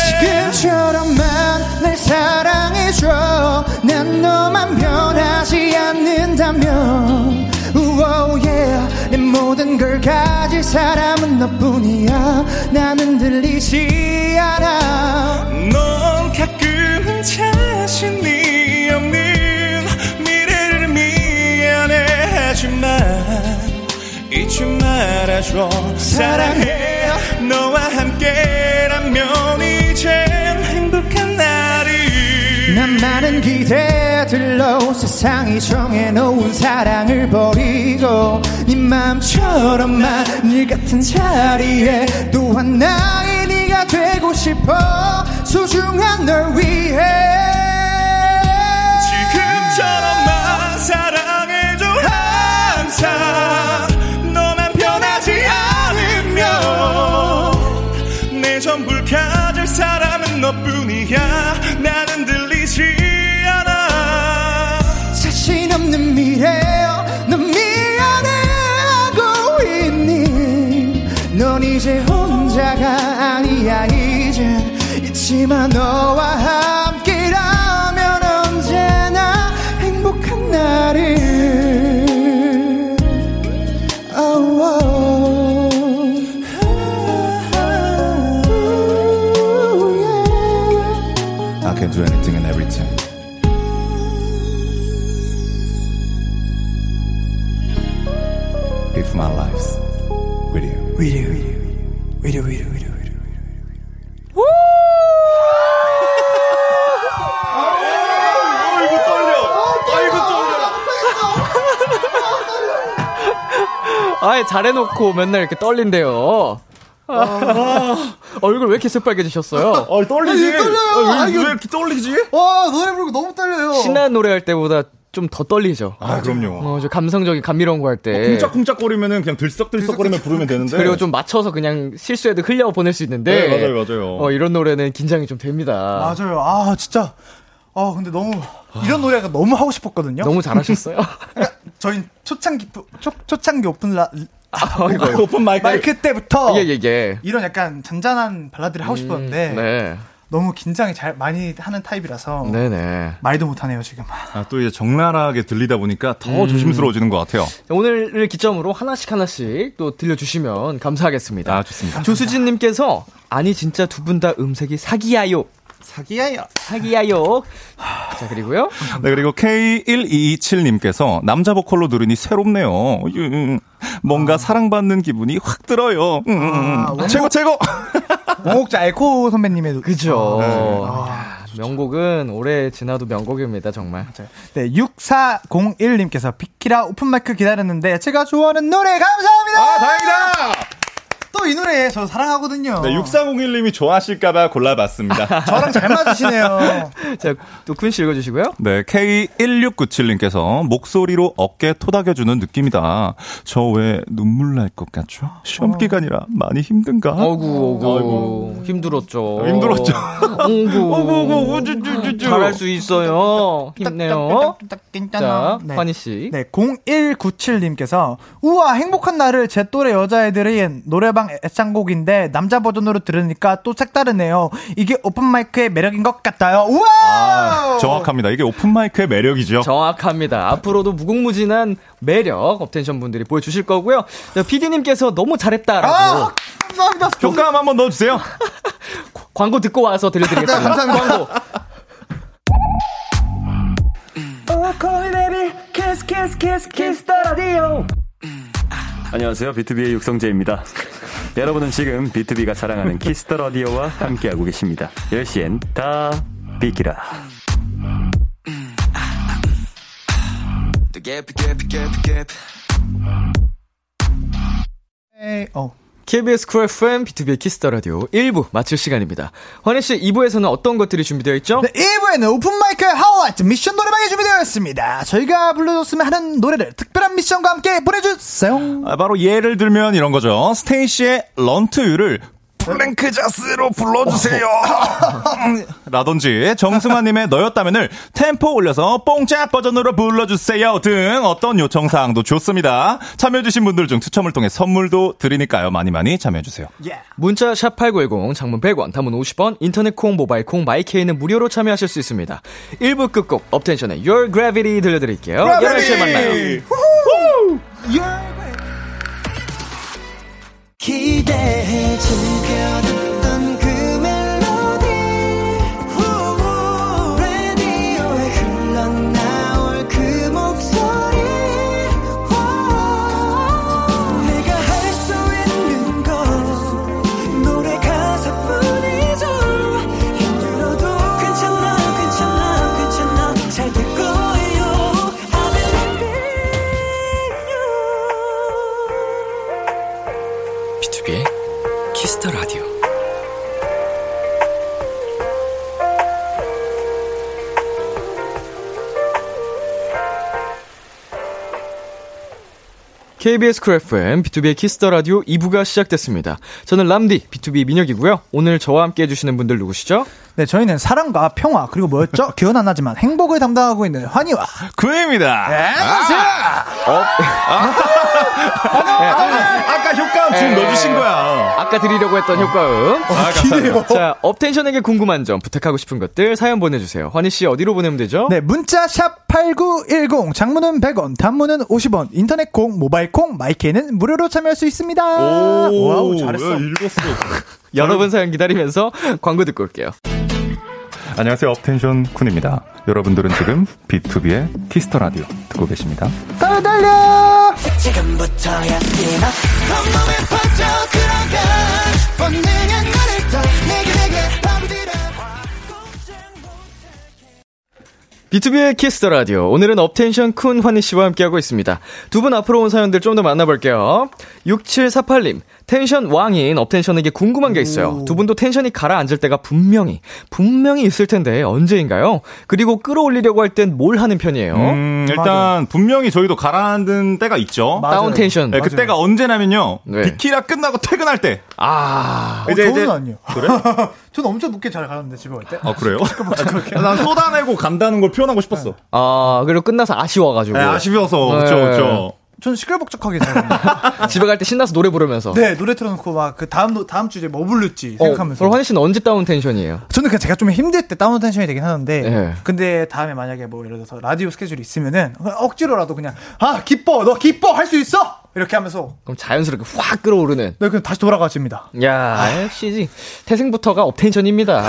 지금처럼만 날 사랑해줘. 난 너만 변하지 않는다면 wow, yeah. 내 모든 걸 가질 사람은 너뿐이야. 나는 들리지 않아. 넌 가끔은 자신이 없는 미래를 미안해하지만 잊지 말아줘. 사랑해. 너와 함께라면 이젠 행복한 날이. 난 많은 기대들로 세상이 정해놓은 사랑을 버리고 네 맘처럼만 늘 같은 자리에 또 하나의 네가 되고 싶어. 소중한 널 위해 지금처럼만 사랑해줘. 항상 너만 변하지 않으면 내 전부를 너뿐이야. 나는 들리지 않아. 자신 없는 미래여 넌 미안해하고 있니. 넌 이제 혼자가 아니야. 이젠 있지만 너와 함께라면 언제나 행복한 날을. Do anything and everything. If my life's with you. With you, with you, with you, with you, with you, with you, with you. Woo! 아이고 떨려. 아이고 떨려. 아예 잘해놓고 맨날 이렇게 떨린대요. 아, 얼굴 왜 이렇게 새빨개지셨어요? 아, 떨리지? 아니, 떨려요. 아, 왜, 왜 이렇게 떨리지? 와, 노래 부르고 너무 떨려요. 신나는 노래 할 때보다 좀 더 떨리죠. 아, 그럼요. 어, 저 감성적인 감미로운 거 할 때. 어, 쿵짝쿵짝거리면은 그냥 들썩들썩거리면 부르면 되는데. 그리고 좀 맞춰서 그냥 실수해도 흘려 보낼 수 있는데. 네, 맞아요, 맞아요. 어, 이런 노래는 긴장이 좀 됩니다. 맞아요. 아, 진짜. 아, 근데 너무, 이런 노래가 너무 하고 싶었거든요. 너무 잘하셨어요. 저희 초창기, 초, 초창기 오픈 라, 아, 이거 오픈 마이크. 마이크 때부터 예, 예, 예. 이런 약간 잔잔한 발라드를 하고 음, 싶었는데 네. 너무 긴장이 잘 많이 하는 타입이라서 네네. 말도 못하네요 지금. 아, 또 이제 적나라하게 들리다 보니까 더 음. 조심스러워지는 것 같아요. 오늘을 기점으로 하나씩 하나씩 또 들려주시면 감사하겠습니다. 아, 좋습니다. 조수진님께서 아니 진짜 두 분 다 음색이 사기야요. 사기야요. 사기야요. 자, 그리고요. 네, 그리고 케이 일이이칠님께서 남자 보컬로 들으니 새롭네요. 뭔가 아. 사랑받는 기분이 확 들어요. 아, 음. 최고, 최고! 원곡자 알코 선배님의. 그죠. 아, 네. 아, 명곡은 오래 지나도 명곡입니다, 정말. 맞아요. 네, 육사공일님께서 비키라 오픈마이크 기다렸는데 제가 좋아하는 노래 감사합니다! 아, 다행이다! 또 이 노래 저 사랑하거든요. 네, 육사공일님이 좋아하실까봐 골라봤습니다. 저랑 잘 맞으시네요. 자, 또 쿤씨 읽어주시고요. 네, 케이 일육구칠님께서 목소리로 어깨 토닥여주는 느낌이다. 저 왜 눈물 날 것 같죠? 시험 어. 기간이라 많이 힘든가? 어구, 어구, 어구. 힘들었죠. 힘들었죠. 어구, 어구, 어구, 잘할 수 있어요. 힘내요. 자, 환희씨. 네, 공일구칠님께서 우와, 행복한 날을 제 또래 여자애들이 노래방 애창곡인데 남자 버전으로 들으니까 또 색다르네요. 이게 오픈마이크의 매력인 것 같아요. 우와! 아, 정확합니다. 이게 오픈마이크의 매력이죠. 정확합니다. 앞으로도 무궁무진한 매력 업텐션 분들이 보여주실 거고요. 피디님께서 너무 잘했다라고 아, 감사합니다. 효과음 한번 넣어주세요. 광고 듣고 와서 들려드리겠습니다. 감사합니다. 광고. Oh, call me baby. Kiss, kiss, kiss, kiss the radio. 안녕하세요. 비투비의 육성재입니다. 여러분은 지금 비투비가 자랑하는 키스 더 라디오와 함께하고 계십니다. 열 시엔 다 비키라. 에이, 어. 케이비에스 Cool 에프엠 비투비의 키스 더 라디오 일 부 마칠 시간입니다. 환희씨 이 부에서는 어떤 것들이 준비되어 있죠? 네, 일 부에는 오픈마이크의 하이라이트 미션 노래방이 준비되어 있습니다. 저희가 불러줬으면 하는 노래를 특별한 미션과 함께 보내주세요. 아, 바로 예를 들면 이런 거죠. 스테이시의 Run to You를 플랭크 자스로 불러주세요. 라든지 정승환님의 너였다면을 템포 올려서 뽕짝 버전으로 불러주세요 등 어떤 요청사항도 좋습니다. 참여해주신 분들 중 추첨을 통해 선물도 드리니까요. 많이 많이 참여해주세요. Yeah. 문자 샵팔구일공 장문 백 원 단문 오십 원 인터넷 콩 모바일 콩 마이케이는 무료로 참여하실 수 있습니다. 일 부 끝곡 업텐션의 Your Gravity 들려드릴게요. 열한 시에 만나요. 기대해 즐겨듣던 그 멜로디 후후 라디오에 흘러나올 그 목소리 와 내가 할 수 있는 건 노래 가사뿐이죠. 힘들어도 괜찮아 괜찮아 괜찮아 잘 될 거예요. I believe in you. 비투비의 키스 더 라디오. 케이비에스 쿨 에프엠 비투비의 키스 더 라디오 이 부가 시작됐습니다. 저는 람디 비투비 민혁이고요. 오늘 저와 함께 해주시는 분들 누구시죠? 네, 저희는 사랑과 평화 그리고 뭐였죠? 기억은 안 나지만 행복을 담당하고 있는 환희와 구혜입니다. 네, 안녕하세요. 아~ 어? 아~ 네. 아까 효과음 지금 넣어주신 거야. 아까 드리려고 했던 효과음. 어, 아, 기대요. 자, 업텐션에게 궁금한 점, 부탁하고 싶은 것들 사연 보내주세요. 환희 씨 어디로 보내면 되죠? 네, 문자 샵 팔구일공, 장문은 백 원, 단문은 오십 원, 인터넷 콩, 모바일 콩, 마이케는 무료로 참여할 수 있습니다. 오, 와우, 잘했어. 야, 읽었어. 여러분 사연 기다리면서 광고 듣고 올게요. 안녕하세요, 업텐션 쿤입니다. 여러분들은 지금 비투비의 키스 더 라디오 듣고 계십니다. 따라 달려! 지금부터야 뛰나 한몸에 퍼져 들어가 뻗느냐 너를 떠 내게 내게 비투비의 키스 더 라디오. 오늘은 업텐션 쿤 환희 씨와 함께하고 있습니다. 두 분 앞으로 온 사연들 좀 더 만나볼게요. 육칠사팔 님, 텐션 왕인 업텐션에게 궁금한 게 있어요. 두 분도 텐션이 가라앉을 때가 분명히 분명히 있을 텐데 언제인가요? 그리고 끌어올리려고 할 땐 뭘 하는 편이에요? 음, 일단 맞아요. 분명히 저희도 가라앉는 때가 있죠. 맞아요. 다운 텐션. 네, 그때가 언제냐면요. 네. 비키라 끝나고 퇴근할 때. 아, 이제, 어, 저는 이제, 아니요. 그래? 저는 엄청 늦게 잘 가는데 집에 올 때. 아, 그래요? 난 쏟아내고 감다는 걸 표현하고 싶었어. 네. 아, 그리고 끝나서 아쉬워가지고. 네, 아쉬워서 그렇죠, 그렇죠. 전 시끌벅적하게 잘 집에 갈 때 신나서 노래 부르면서. 네, 노래 틀어놓고 막 그 다음 다음 주에 뭐 부를지 어, 생각하면서. 그럼 환희 씨는 언제 다운 텐션이에요? 저는 그냥 제가 좀 힘들 때 다운 텐션이 되긴 하는데, 네. 근데 다음에 만약에 뭐 예를 들어서 라디오 스케줄이 있으면은 억지로라도 그냥 아 기뻐 너 기뻐 할 수 있어 이렇게 하면서 그럼 자연스럽게 확 끌어오르는. 네, 그럼 다시 돌아가집니다. 야, 역시지 태생부터가 업텐션입니다.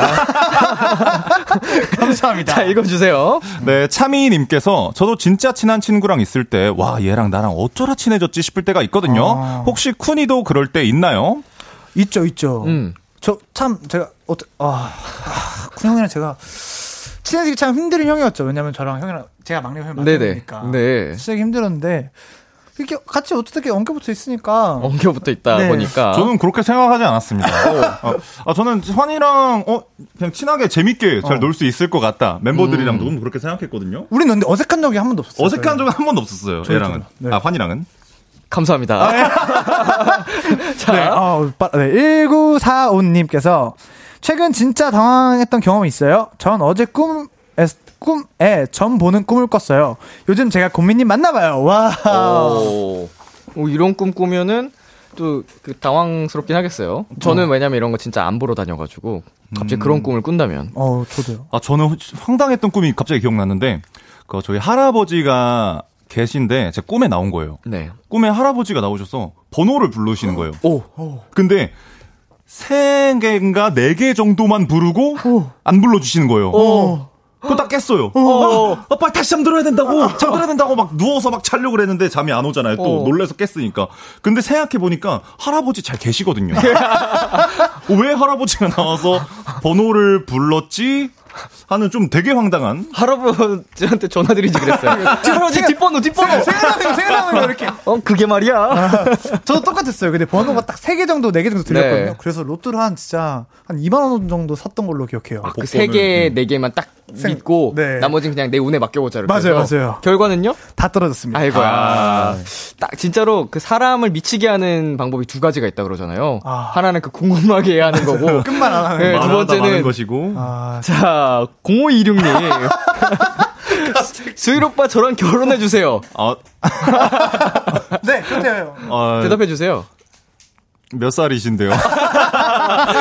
감사합니다. 자, 읽어주세요. 네, 차미희님께서 저도 진짜 친한 친구랑 있을 때 와 얘랑 나랑 어쩌라 친해졌지 싶을 때가 있거든요. 아. 혹시 쿤이도 그럴 때 있나요? 있죠, 있죠. 음. 저 참 제가 어떠, 아, 아, 쿤 형이랑 제가 친해지기 참 힘든 형이었죠. 왜냐면 저랑 형이랑 제가 막내 형이 만나니까 네. 진짜 힘들었는데. 이렇게 같이 어떻게 엉겨붙어 있으니까. 엉겨붙어 있다 네. 보니까. 저는 그렇게 생각하지 않았습니다. 어. 아, 저는 환이랑, 어, 그냥 친하게 재밌게 잘 놀 수 어. 있을 것 같다. 멤버들이랑도 음. 그렇게 생각했거든요. 우리는 근데 어색한 적이 한 번도 없었어요. 어색한 적은 한 번도 없었어요. 얘랑은. 네. 아, 환이랑은? 감사합니다. 자. 네, 어, 네, 일구사오 님께서 최근 진짜 당황했던 경험이 있어요? 전 어제 꿈, 꿈에 점 보는 꿈을 꿨어요. 요즘 제가 고민님 만나봐요. 와. 오, 이런 꿈 꾸면은 또 그 당황스럽긴 하겠어요. 저는 왜냐면 이런 거 진짜 안 보러 다녀가지고 갑자기 음. 그런 꿈을 꾼다면. 어, 저도요. 아, 저는 황당했던 꿈이 갑자기 기억났는데 그 저희 할아버지가 계신데 제 꿈에 나온 거예요. 네. 꿈에 할아버지가 나오셔서 번호를 부르시는 거예요. 오. 오. 근데 세 개인가 네 개 정도만 부르고 오. 안 불러주시는 거예요. 오. 그거 딱 깼어요. 어, 어, 어. 아, 빨리 다시 잠들어야 된다고. 잠들어야 된다고 막 누워서 막 자려고 그랬는데 잠이 안 오잖아요. 또 어. 놀라서 깼으니까. 근데 생각해보니까 할아버지 잘 계시거든요. 왜 할아버지가 나와서 번호를 불렀지? 하는 좀 되게 황당한. 할아버지한테 전화드리지 그랬어요. 할아버지 뒷번호, 뒷번호. 생각나는 거, 생각나는 거, 이렇게. 어, 그게 말이야. 아, 저도 똑같았어요. 근데 번호가 딱 세 개 정도, 네 개 정도 들렸거든요. 네. 그래서 로또를 한 진짜 한 이만 원 정도 샀던 걸로 기억해요. 아, 그 세 개, 음. 네 개만 딱 믿고, 네. 나머지는 그냥 내 운에 맡겨보자. 맞아요, 해서. 맞아요. 결과는요? 다 떨어졌습니다. 아이고야. 아. 딱 진짜로 그 사람을 미치게 하는 방법이 두 가지가 있다 그러잖아요. 아. 하나는 그 궁금하게 해야 하는 거고. 끝만 안 하는 거. 네, 두 번째는. 것이고. 아. 자. 공오이육 님 수일 오빠 저랑 결혼해 주세요. 어. 네, 그렇대요. 어... 대답해 주세요. 몇 살이신데요?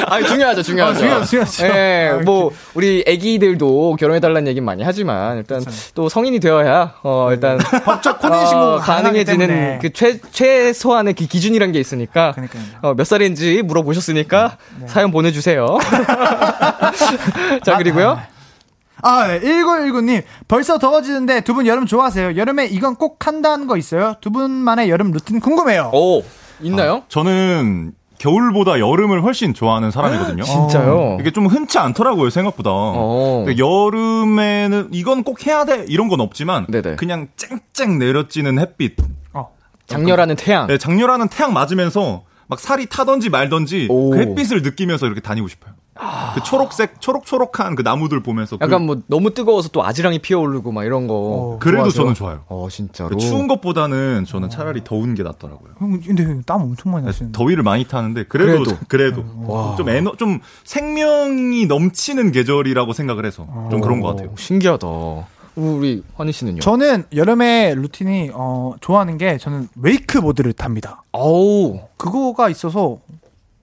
아니, 중요하죠, 중요하죠. 아, 중요하죠, 중요하죠. 예, 아, 뭐, 우리 애기들도 결혼해달라는 얘기는 많이 하지만, 일단, 그쵸. 또 성인이 되어야, 어, 일단. 법적 혼인신고가 어, 가능해지는 그 최, 최소한의 그 기준이란 게 있으니까. 그니까요. 어, 몇 살인지 물어보셨으니까, 네. 사연 보내주세요. 자, 그리고요. 아, 네. 일구일구 님. 벌써 더워지는데 두 분 여름 좋아하세요? 여름에 이건 꼭 한다는 거 있어요? 두 분만의 여름 루틴 궁금해요. 오. 있나요? 아, 저는 겨울보다 여름을 훨씬 좋아하는 사람이거든요. 진짜요? 이게 좀 흔치 않더라고요, 생각보다. 근데 여름에는 이건 꼭 해야 돼 이런 건 없지만 네네. 그냥 쨍쨍 내려지는 햇빛, 어. 장렬하는 태양. 네, 장렬하는 태양 맞으면서 막 살이 타든지 말든지 그 햇빛을 느끼면서 이렇게 다니고 싶어요. 아... 그 초록색 초록초록한 그 나무들 보면서 약간 그... 뭐 너무 뜨거워서 또 아지랑이 피어오르고 막 이런 거 어, 그래도 좋아하세요? 저는 좋아요. 어 진짜로 그 추운 것보다는 저는 차라리 어... 더운 게 낫더라고요. 형 근데 형, 땀 엄청 많이 나시는데 더위를 많이 타는데 그래도 그래도, 그래도 어... 좀 에너 좀 생명이 넘치는 계절이라고 생각을 해서 좀 어... 그런 것 같아요. 신기하다. 우리 환희 씨는요? 저는 여름에 루틴이 어, 좋아하는 게 저는 웨이크보드를 탑니다. 아우 그거가 있어서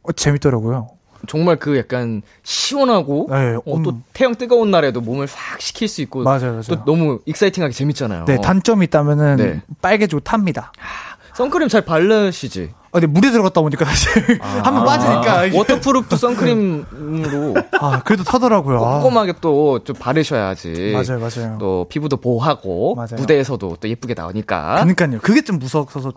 어, 재밌더라고요. 정말 그 약간 시원하고 네, 어, 음. 또 태양 뜨거운 날에도 몸을 확 식힐 수 있고 맞아요, 맞아요. 또 너무 익사이팅하게 재밌잖아요. 네, 단점이 있다면은 네. 빨개지고 탑니다. 아, 선크림 잘 바르시지? 아, 근데 물에 들어갔다 보니까 사실 아, 한번 빠지니까 아, 워터프루프도 선크림으로 아 그래도 타더라고요. 꼼꼼하게 또 좀 바르셔야지. 맞아요, 맞아요. 또 피부도 보호하고 맞아요. 무대에서도 또 예쁘게 나오니까. 그러니까요. 그게 좀 무서워서.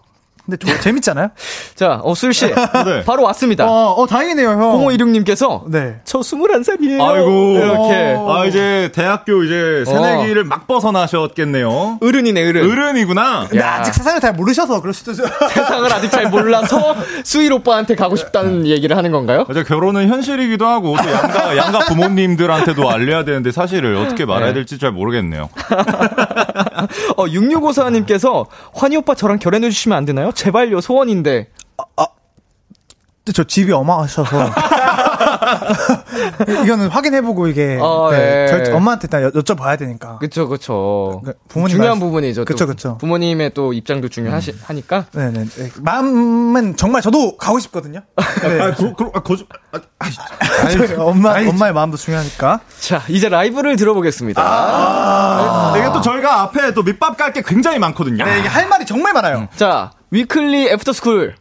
근데 저, 재밌잖아요? 자, 어, 수일씨. 네. 바로 왔습니다. 어, 어, 다행이네요, 형. 공오이육님께서. 네. 저 스물한 살이에요. 아이고. 이렇게. 아, 이제 대학교 이제 새내기를 어. 막 벗어나셨겠네요. 어른이네, 어른. 어른이구나. 근데 아직 세상을 잘 모르셔서 그럴 수도 있어요. 세상을 아직 잘 몰라서 수일 오빠한테 가고 싶다는 얘기를 하는 건가요? 맞아, 결혼은 현실이기도 하고, 또 양가, 양가 부모님들한테도 알려야 되는데 사실을 어떻게 말해야 네. 될지 잘 모르겠네요. 어, 육육오사님께서 환희 오빠 저랑 결혼해주시면 안 되나요? 제발요, 소원인데. 아, 아, 저 집이 어마하셔서. 이거는 확인해보고 이게. 아, 네, 네. 절, 엄마한테 일단 여쭤봐야 되니까. 그쵸, 그쵸. 부모님 중요한 말씀, 부분이죠. 그쵸, 그쵸. 부모님의 또 입장도 중요하니까. 음. 네네. 네. 마음은 정말 저도 가고 싶거든요. 네. 아, 그, 그, 아, 거짓, 아, 아니, 엄마, 아니, 엄마의 마음도 중요하니까. 자, 이제 라이브를 들어보겠습니다. 아, 아~ 이게 또 저희가 앞에 또 밑밥 깔 게 굉장히 많거든요. 네, 이게 할 말이 정말 많아요. 음. 자. 위클리 애프터스쿨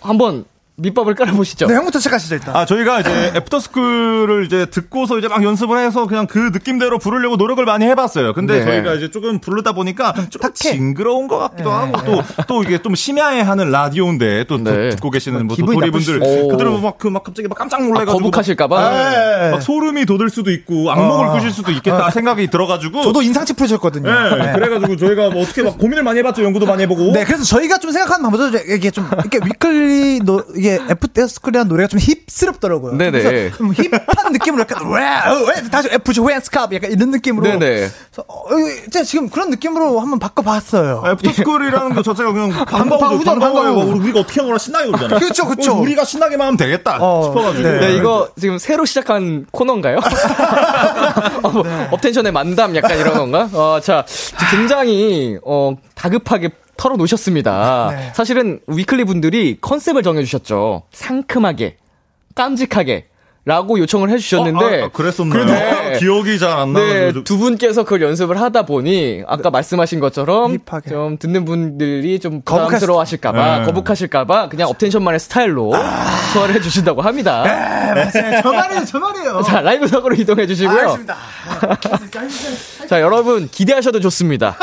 한번 밑밥을 깔아보시죠. 네, 형부터 시작하시죠 일단. 아 저희가 이제 애프터스쿨을 이제 듣고서 이제 막 연습을 해서 그냥 그 느낌대로 부르려고 노력을 많이 해봤어요. 근데 네. 저희가 이제 조금 부르다 보니까 좀, 좀 징그러운 것 같기도 네. 하고 또또 네. 또 이게 좀 심야에하는 라디오인데 또 네. 듣고 계시는 뭐 도토리분들 그들은 막 그 막 갑자기 막 깜짝 놀래가지고 아, 거북하실까봐 네. 네. 막 소름이 돋을 수도 있고 악몽을 어. 꾸실 수도 있겠다 어. 생각이 들어가지고 저도 인상치 풀으셨거든요. 네. 네. 그래가지고 저희가 뭐 어떻게 막 고민을 많이 해봤죠. 연구도 많이 해보고. 네, 그래서 저희가 좀 생각하는 방법도 이게 좀 이렇게 위클리 노 이게 애프터 스쿨이라는 노래가 좀 힙스럽더라고요. 네네. 그래서 좀 힙한 느낌으로 약간 왜 다시 애프터 웨스캅 약간 이런 느낌으로. 네네. 그래서 어, 제가 지금 그런 느낌으로 한번 바꿔봤어요. 애프터 스쿨이라는 거 자체가 그냥 방방우죠. 방방우. 우리가 어떻게 하거나 신나게 울잖아요. 그렇죠, 그렇죠. 우리가 신나게만 하면 되겠다 어, 싶어가지고. 네. 네, 이거 지금 새로 시작한 코너인가요? 어, 뭐, 네. 업텐션의 만담 약간 이런 건가? 어, 자, 굉장히 어, 다급하게. 털어놓으셨습니다. 네. 사실은 위클리 분들이 컨셉을 정해주셨죠. 상큼하게, 깜찍하게 라고 요청을 해주셨는데 어, 아, 그랬었나요? 네. 기억이 잘 안 나요. 네, 두 분께서 그걸 연습을 하다 보니 아까 네. 말씀하신 것처럼 힙하게. 좀 듣는 분들이 좀 부담스러워하실까봐 네. 거북하실까봐 그냥 업텐션만의 스타일로 아~ 소화를 해주신다고 합니다. 네, 맞아요. 저 말이에요, 저 말이에요. 자, 라이브 석으로 이동해 주시고요. 아, 알겠습니다. 자, 여러분 기대하셔도 좋습니다.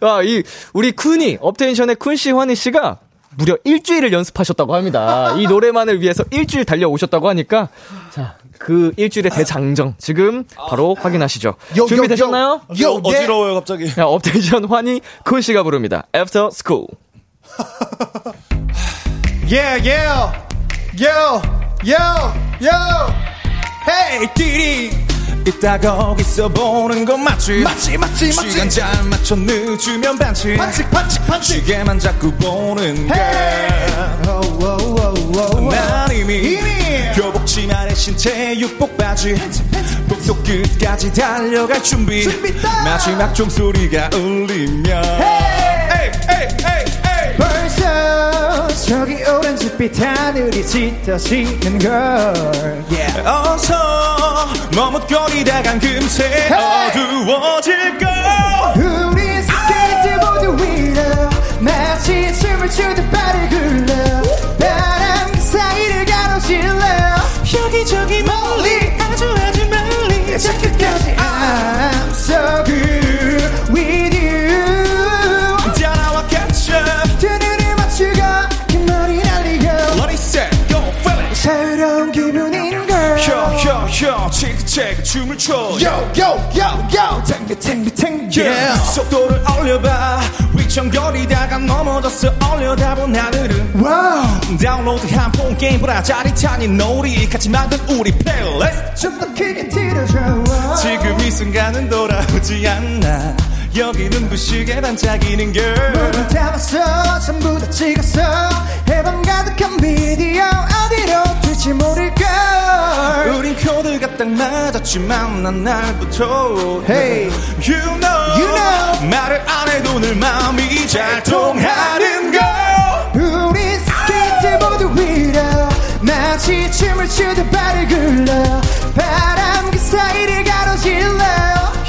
아, 이 우리 쿤이 업텐션의 쿤씨, 환희씨가 무려 일주일을 연습하셨다고 합니다. 이 노래만을 위해서 일주일 달려오셨다고 하니까 자, 그 일주일의 대장정 지금 바로 확인하시죠. 요, 준비되셨나요? 요, 요, 요, 어지러워요 갑자기. 자, 업텐션 환희 쿤씨가 부릅니다. After School. Yeah, yeah, yo, yo, yo. Hey, 디디. 이따 거기서 보는 건 맞지 맞지 맞지 맞지 시간 잘 맞춰 늦으면 반칙 반칙 반칙 반칙 시계만 자꾸 보는 게 난 이미, 이미 교복 치마에 신체 육복 바지 복속 끝까지 달려갈 준비, 준비 마지막 종소리가 울리면 hey, hey, hey, hey. 벌써 저기 오렌지빛 하늘이 짙어지는 걸 yeah. 어서 머뭇거리다간 금세 hey! 어두워질걸 우리 스케이트보드 위로 마치 춤을 추듯 발을 굴러 바람 그 사이를 가로질러 여기저기 멀리 아주 아주 멀리 저 끝까지 I'm so good with you 따라와 catch up 두 눈을 맞추고 긴 머리 날리고 Let it set, go feel it 자유로운 기분인 걸 Yo, 체크체크 춤을 춰 Yo, yo, yo, yo 탱글탱글탱글 속도를 올려봐 위청거리다가 가다가 넘어졌어 올려다본 하늘은 wow. 다운로드한 폰 게임보다 짜릿하니 놀이 같이 만든 우리 플레이리스트 좀 더 크게 들어줘 wow. 지금 이 순간은 돌아오지 않나 여기는 부시게 반짝이는 걸 모두 담았어 전부 다 찍었어 해방 가득한 비디오 어디로 튈지 모를걸 우린 코드가 딱 맞았지만 난 날부터 Hey You know, you know. 말을 안 해도 늘 마음이 잘 통하는 걸 우린 스케이트보드 위로 마치 춤을 추듯 발을 굴러 바람 그 사이를 가로질러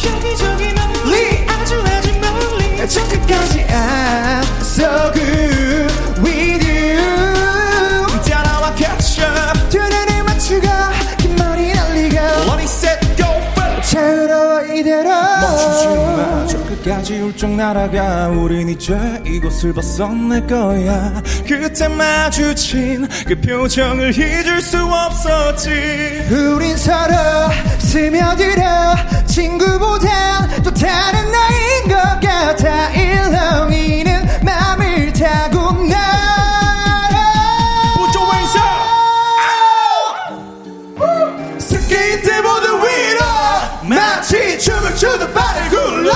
여기저기 멀리 아주 아주 멀리 저 끝까지 I'm so good with you 따라와 catch up 두 눈을 맞추고 긴 머리 날리고 Let it set go first 자유로워 이대로 멈추지 마 끝까지 훌쩍 날아가 우린 이제 이곳을 벗어날 거야 그때 마주친 그 표정을 잊을 수 없었지 우린 서로 스며들어 친구보단 또 다른 나인 것 같아 일렁이는 맘을 타고 날아 보조행사 스케이트보드 위로 마치 춤을 추듯 발을 굴러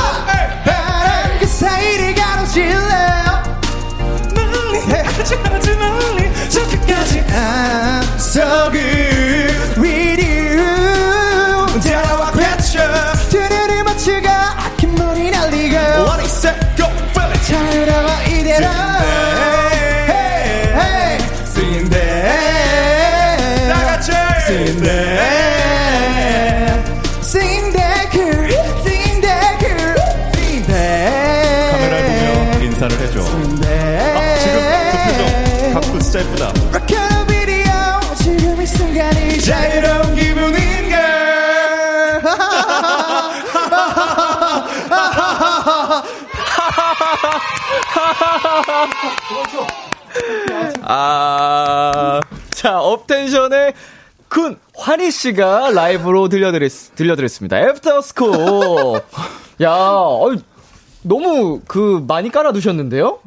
바람 그 사이를 가로질러 멀리 아주 아주 멀리 저 끝까지 I'm so good with you 따라와 그랬죠 두 눈을 맞추고 아낀 머리 날리고 Let it set go feel it 자유로워 이대로 Sing that 다 같이 Sing that 인사를 해줘. 아, 지금 그 표정 각도 진짜 예쁘다. 지금 이 순간이 자유로운 기분인가? 아, 자 업텐션의 군 환희 씨가 라이브로 들려드렸 들려드렸습니다. 애프터 스쿨. 야, 어이. 너무 그 많이 깔아 두셨는데요?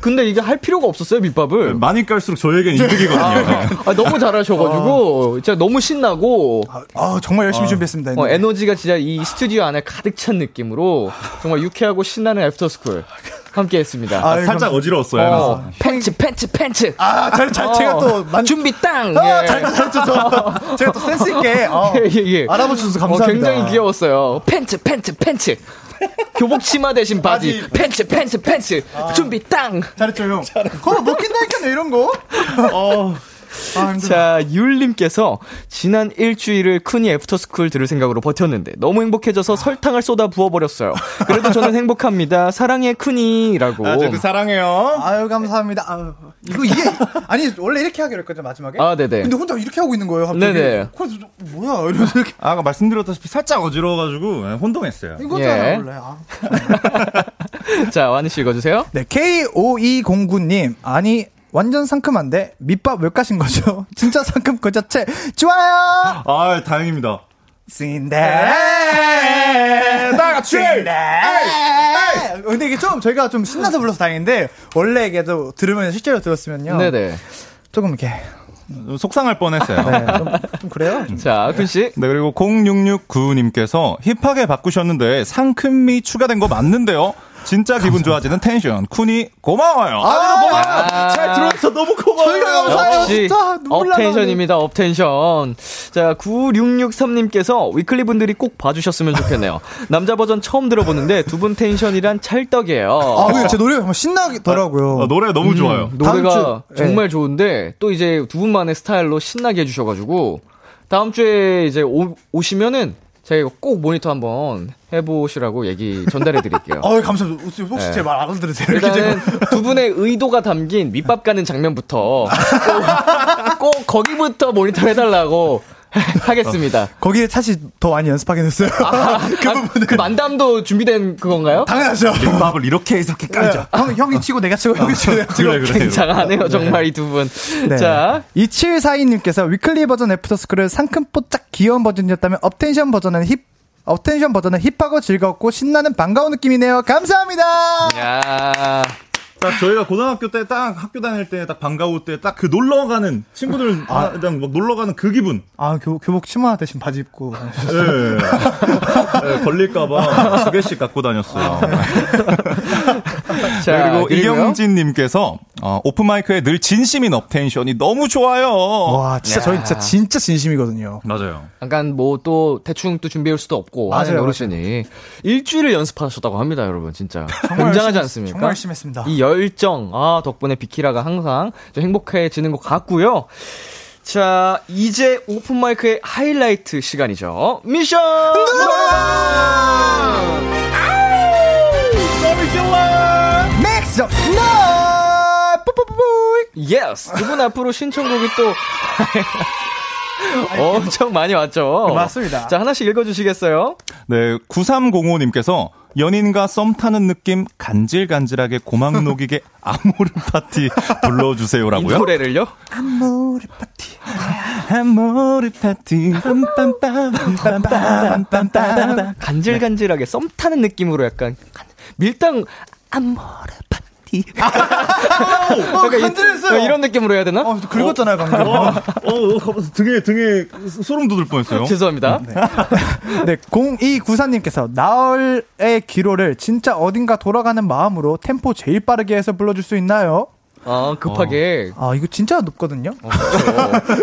근데 이게 할 필요가 없었어요 밑밥을. 많이 깔수록 저에겐 이득이거든요. 아, 아, 너무 잘하셔가지고 아, 진짜 너무 신나고. 아, 아 정말 열심히 아, 준비했습니다. 어, 에너지가 진짜 이 스튜디오 안에 가득 찬 느낌으로 정말 유쾌하고 신나는 애프터스쿨 함께했습니다. 아, 아, 살짝 감... 어지러웠어요. 어, 팬츠 팬츠 팬츠. 아, 잘, 잘, 어, 제가 또 만... 준비 땅. 아, 예. 잘, 잘, 잘, 저, 제가 또 센스 있게 어, 예, 예, 예. 알아보셔서 감사합니다. 어, 굉장히 귀여웠어요. 팬츠 팬츠 팬츠. 교복 치마 대신 바지, 바지. 팬츠 팬츠 팬츠 아. 준비 땅 잘했죠 형 그거 못 낀다니까요 이런 거 어. 아, 자 율님께서 지난 일주일을 큰이 애프터스쿨 들을 생각으로 버텼는데 너무 행복해져서 설탕을 쏟아 부어버렸어요 그래도 저는 행복합니다 사랑해 큰이라고 아, 저도 사랑해요 아유 감사합니다 아유, 이거 이게 아니 원래 이렇게 하기로 했거든요 마지막에 아 네네 근데 혼자 이렇게 하고 있는 거예요 갑자기 네네 그래서 뭐야 이러면서 이렇게 아까 말씀드렸다시피 살짝 어지러워가지고 혼동했어요 이거잖아 예. 원래 아. 자 와니씨 읽어주세요 네 케이오이공구 님 아니 완전 상큼한데 밑밥 왜 까신 거죠? 진짜 상큼 그 자체 좋아요. 아 다행입니다. 신데 다 같이 신데. 근데 이게 좀 저희가 좀 신나서 불러서 다행인데 원래 이게 또 들으면 실제로 들었으면요. 네네. 조금 이렇게. 속상할 뻔했어요. 네, 좀, 좀 그래요. 자, 군 씨. 네, 그리고 공육육구 님께서 힙하게 바꾸셨는데 상큼미 추가된 거 맞는데요. 진짜 기분 감사합니다. 좋아지는 텐션. 쿤이 고마워요. 아, 고마워요. 아~ 잘 들어와서 너무 고마워요. 감사해요. 진짜 업텐션입니다. 업텐션. 자, 구육육삼 님께서 위클리 분들이 꼭 봐주셨으면 좋겠네요. 남자 버전 처음 들어보는데 두 분 텐션이란 찰떡이에요. 아, 근데 제 노래가 정말 신나더라고요. 아, 노래 너무 음, 좋아요. 노래가 주, 정말 네. 좋은데 또 이제 두 분만의 스타일로 신나게 해주셔가지고 다음 주에 이제 오, 오시면은. 제가 꼭 모니터 한번 해보시라고 얘기 전달해 드릴게요. 어, 감사합니다. 혹시 네. 제 말 알아들으세요? 일단은 두 분의 의도가 담긴 밑밥 가는 장면부터 꼭, 꼭 거기부터 모니터 해달라고 하겠습니다. 어, 거기에 사실 더 많이 연습하게 됐어요. 아, 그, 아, 그 만담도 준비된 그건가요? 당연하죠. 밑밥을 이렇게 해서 이렇게 깔죠. 네. 형, 형이 치고 내가 치고 형이 치고 내가 치고. 그래, 그래, 굉장하네요. 그래. 정말 네. 이 두 분. 네. 자, 이칠사이 님께서 위클리 버전 애프터스쿨을 상큼뽀짝 귀여운 버전이었다면 업텐션 버전은 힙 업텐션 버전은 힙하고 즐겁고 신나는 반가운 느낌이네요. 감사합니다. 야. 딱 저희가 고등학교 때 딱 학교 다닐 때 딱 방과후 때 딱 그 놀러 가는 친구들 아, 그냥 막 놀러 가는 그 기분. 아 교, 교복 치마 대신 바지 입고. 네. 네, 걸릴까봐 두 개씩 갖고 다녔어요. 자, 그리고 이경진님께서 어, 오픈 마이크에 늘 진심인 업텐션이 너무 좋아요. 와 진짜 야. 저희 진짜 진짜 진심이거든요. 맞아요. 약간 뭐 또 대충 또 준비할 수도 없고 맞아요. 어르신이 일주일을 연습하셨다고 합니다, 여러분 진짜. 굉장하지 않습니까? 정말 열심했습니다. 이 열정 아 덕분에 비키라가 항상 좀 행복해지는 것 같고요. 자 이제 오픈 마이크의 하이라이트 시간이죠. 미션. 넥스트. 예스. 이분 앞으로 신청곡이 또 엄청 많이 왔죠. 맞습니다. 자 하나씩 읽어주시겠어요? 네, 구삼공오님께서 연인과 썸 타는 느낌 간질간질하게 고막 녹이게 아모르 파티 불러주세요라고요? 이 노래를요? 아모르 파티 아모르 파티 빰빰빰빰빰빰빰빰 간질간질하게 썸 타는 느낌으로 약간 밀당 아모르 파티 아, 간절했어요. 이런 느낌으로 해야 되나? 어, 긁었잖아요, 방금. 어, 어, 등에, 등에 소름 돋을 뻔했어요. 죄송합니다. 네, 공이구사님께서 나얼의 귀로를 진짜 어딘가 돌아가는 마음으로 템포 제일 빠르게 해서 불러줄 수 있나요? 아, 급하게. 어. 아, 이거 진짜 높거든요? 어, 그렇죠.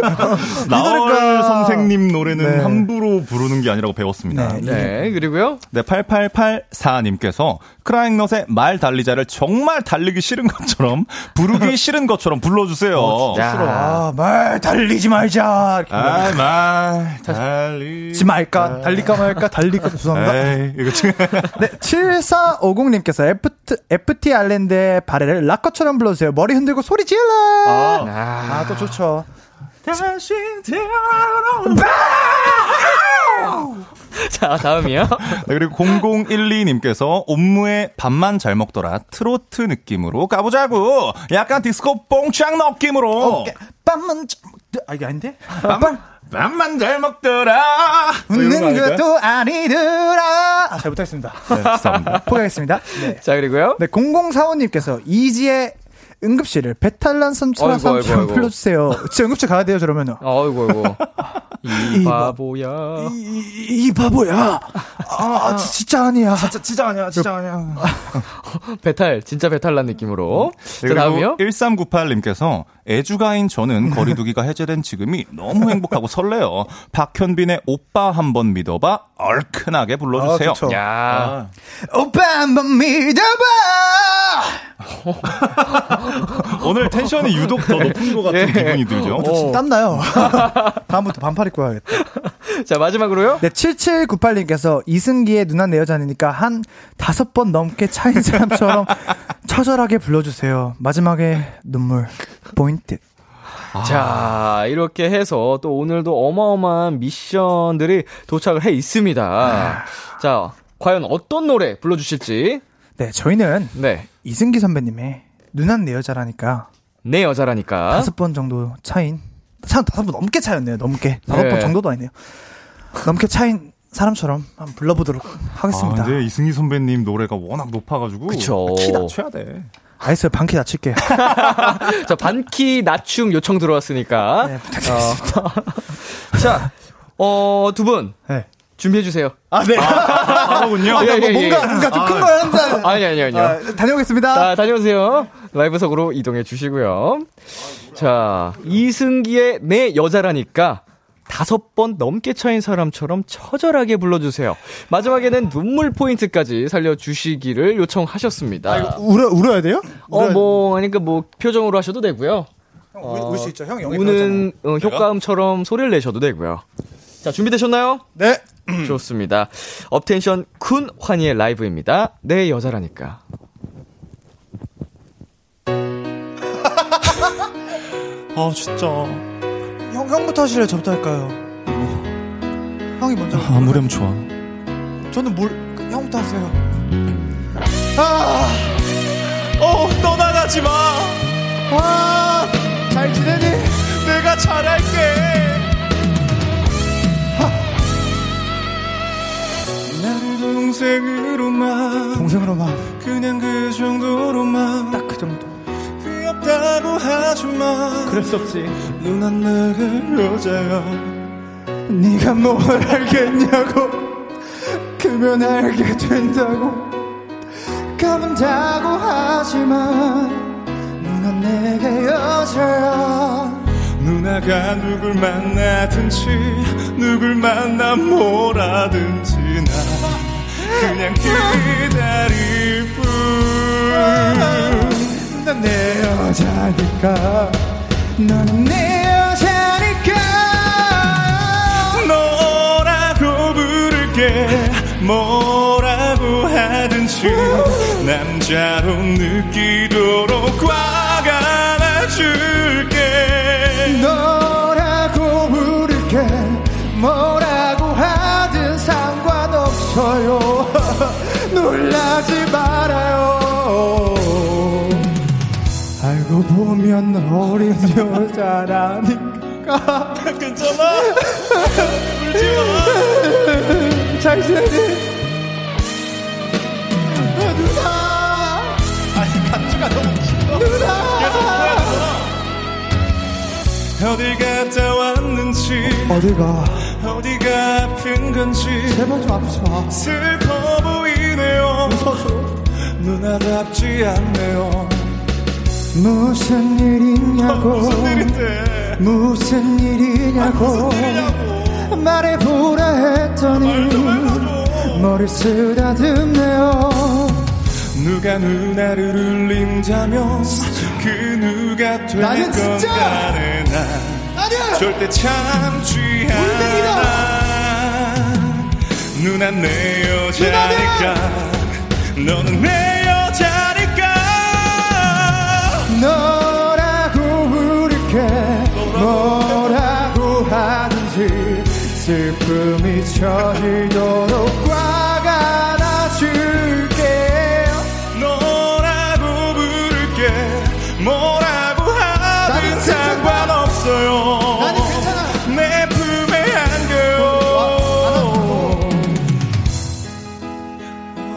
나얼 선생님 노래는 네. 함부로 부르는 게 아니라고 배웠습니다. 네, 네. 그리고요? 네, 팔팔팔사님께서 크라잉넛의 말 달리자를 정말 달리기 싫은 것처럼, 부르기 싫은 것처럼 불러주세요. 어, 진짜 싫어. 아, 말 달리지 말자. 아, 말 달리지 말까? 달릴까 말까? 달릴까? 죄송합니다. 에이, 이거 지금. 네, 칠사오공님께서 에프티, 에프티 아일랜드의 바레를 락커처럼 불러주세요. 머리 흔들고 소리 질러. 아, 아, 또 좋죠. 다시 태어나. 자, 다음이요. 네, 그리고 공공일이님께서 옴무의 밥만 잘 먹더라 트로트 느낌으로 가보자고. 약간 디스코 뽕창 느낌으로. 오케이. 밥만 잘 먹더라. 아, 이게 아닌데? 밥만 밥만 잘 먹더라. 웃는 것도 아니더라. 아, 잘 못하겠습니다. 네, 죄송합니다. 포기하겠습니다. 네. 자, 그리고요. 네, 공공사오님께서 이지의 응급실을 배탈난 삼촌처럼 불러주세요. 진짜 응급실 가야 돼요, 저러면은. 아이고, 아이고. 이 바보야. 이, 이 바보야. 아, 아, 진짜 아니야. 진짜, 진짜 아니야, 진짜 아니야. 배탈, 진짜 배탈난 느낌으로. 네, 자, 다음이요? 일삼구팔님께서 애주가인 저는 거리두기가 해제된 지금이 너무 행복하고 설레요. 박현빈의 오빠 한번 믿어봐. 얼큰하게 불러주세요. 아, 그쵸. 야. 아. 오빠 한번 믿어봐. 오늘 텐션이 유독 더 높은 것 같은 예. 기분이 들죠. 어, 진짜 땀나요. 다음부터 반팔 입고 가야겠다. 자, 마지막으로요. 네, 칠칠구팔님께서 이승기의 누난 내 여자니까 한 다섯 번 넘게 차인 사람처럼 처절하게 불러주세요. 마지막에 눈물 포인트. 아. 자, 이렇게 해서 또 오늘도 어마어마한 미션들이 도착을 해 있습니다. 아. 자, 과연 어떤 노래 불러주실지. 네, 저희는 네. 이승기 선배님의 누난 내 여자라니까 내 여자라니까 다섯 번 정도 차인 참 다섯 번 넘게 차였네요. 넘게 다섯 네. 번 정도도 아니네요. 넘게 차인 사람처럼 한번 불러보도록 하겠습니다. 아, 근데 이승기 선배님 노래가 워낙 높아가지고 그쵸. 키 낮춰야 돼. 알겠어요. 반키 낮출게요. 자, 반키 낮춤 요청 들어왔으니까 네, 부탁드리겠습니다. 어. 자, 어, 두 분 네. 준비해주세요. 아, 네. 바로군요. 아, 아, 예, 예, 뭔가, 예. 뭔가 좀 큰 걸 한다. 아니, 아니, 아니요. 아, 다녀오겠습니다. 자, 다녀오세요. 라이브석으로 이동해주시고요. 아, 자, 이승기의 내 여자라니까 다섯 번 넘게 차인 사람처럼 처절하게 불러주세요. 마지막에는 눈물 포인트까지 살려주시기를 요청하셨습니다. 아, 이거 울어, 울어야 돼요? 울어야 어, 뭐, 아니, 그러니까 뭐, 표정으로 하셔도 되고요. 형, 어, 울 수 있죠. 형, 영이 우는 어, 효과음처럼 소리를 내셔도 되고요. 자, 준비되셨나요? 네. 좋습니다. 업텐션 쿤 환희의 라이브입니다. 내 여자라니까. 아, 진짜. 형, 형부터 하실래요? 저부터 할까요? 음. 형이 먼저. 아, 아무렴 좋아. 저는 뭘, 형부터 하세요. 아! 어, 떠나가지 마! 아! 잘 지내니? 내가 잘할게! 동생으로만 동생으로만 그냥 그 정도로만 딱 그 정도 그럴 수 없지. 누난 내게 여자야 네가 뭘 알겠냐고 그면 알게 된다고 가문다고 하지만 누난 내게 여자야. 누나가 누굴 만나든지 누굴 만나 뭐라든지 난 그냥 기다릴 뿐. 난 내 여자니까 너는 내 여자니까 너라고 부를게 뭐라고 하든지 남자로 느끼도록 꽉 안아줄게. 너라고 부를게 뭐라고 하든 상관없어요. 놀라지 말아요. 알고 보면 어린 여자라니까. 괜찮아? 울지마. 잘 지내니? 누나 아니 간주가 너무 길어. 누나 계속 어디 갔다 왔는지 어디가 어디가 아픈 건지 제발 좀 아프지 마. 슬퍼 보이네요. 무서워. 누나답지 않네요. 무슨 일이냐고 아, 무슨 일인데 무슨 일이냐고, 아, 무슨 일이냐고. 말해보라 했더니 아, 머리 쓰다듬네요. 누가 누나를 울린다며 그 누가 될 건가는 난 절대 참지 않아. 누나 내 여자니까 너는 내 여자니까 너라고 부를게 뭐라고 하든지 슬픔이 쳐지도록 꽉 안아줄게. 뭐라고 하든 상관없어요. 내 품에 안겨요.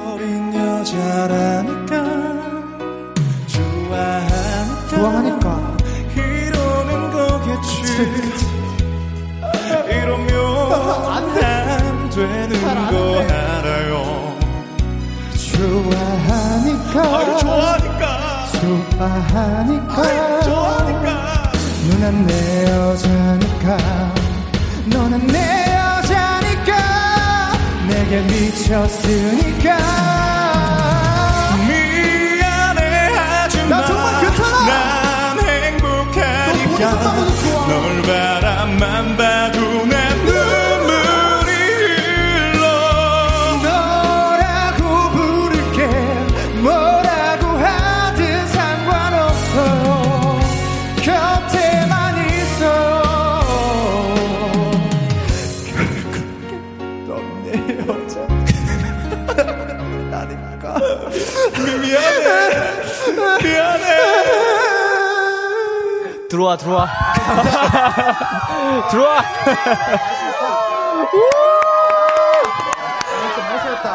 어린 여자라니까 좋아하니까 좋아하니까 이러는 거겠지. 이러면 안 되는 거 알아요. 좋아하니까 아유 좋아하니까 좋아하니까, 아이, 좋아하니까 누난 내 여자니까 너는 내 여자니까 내게 미쳤으니까 미안해 하지마. 나 정말 괜찮아. 난 행복하니까 널 바라만 봐도 내 눈물이 흘러. 너라고 부를게 뭐 미안해 미안해. 들어와 들어와 들어와.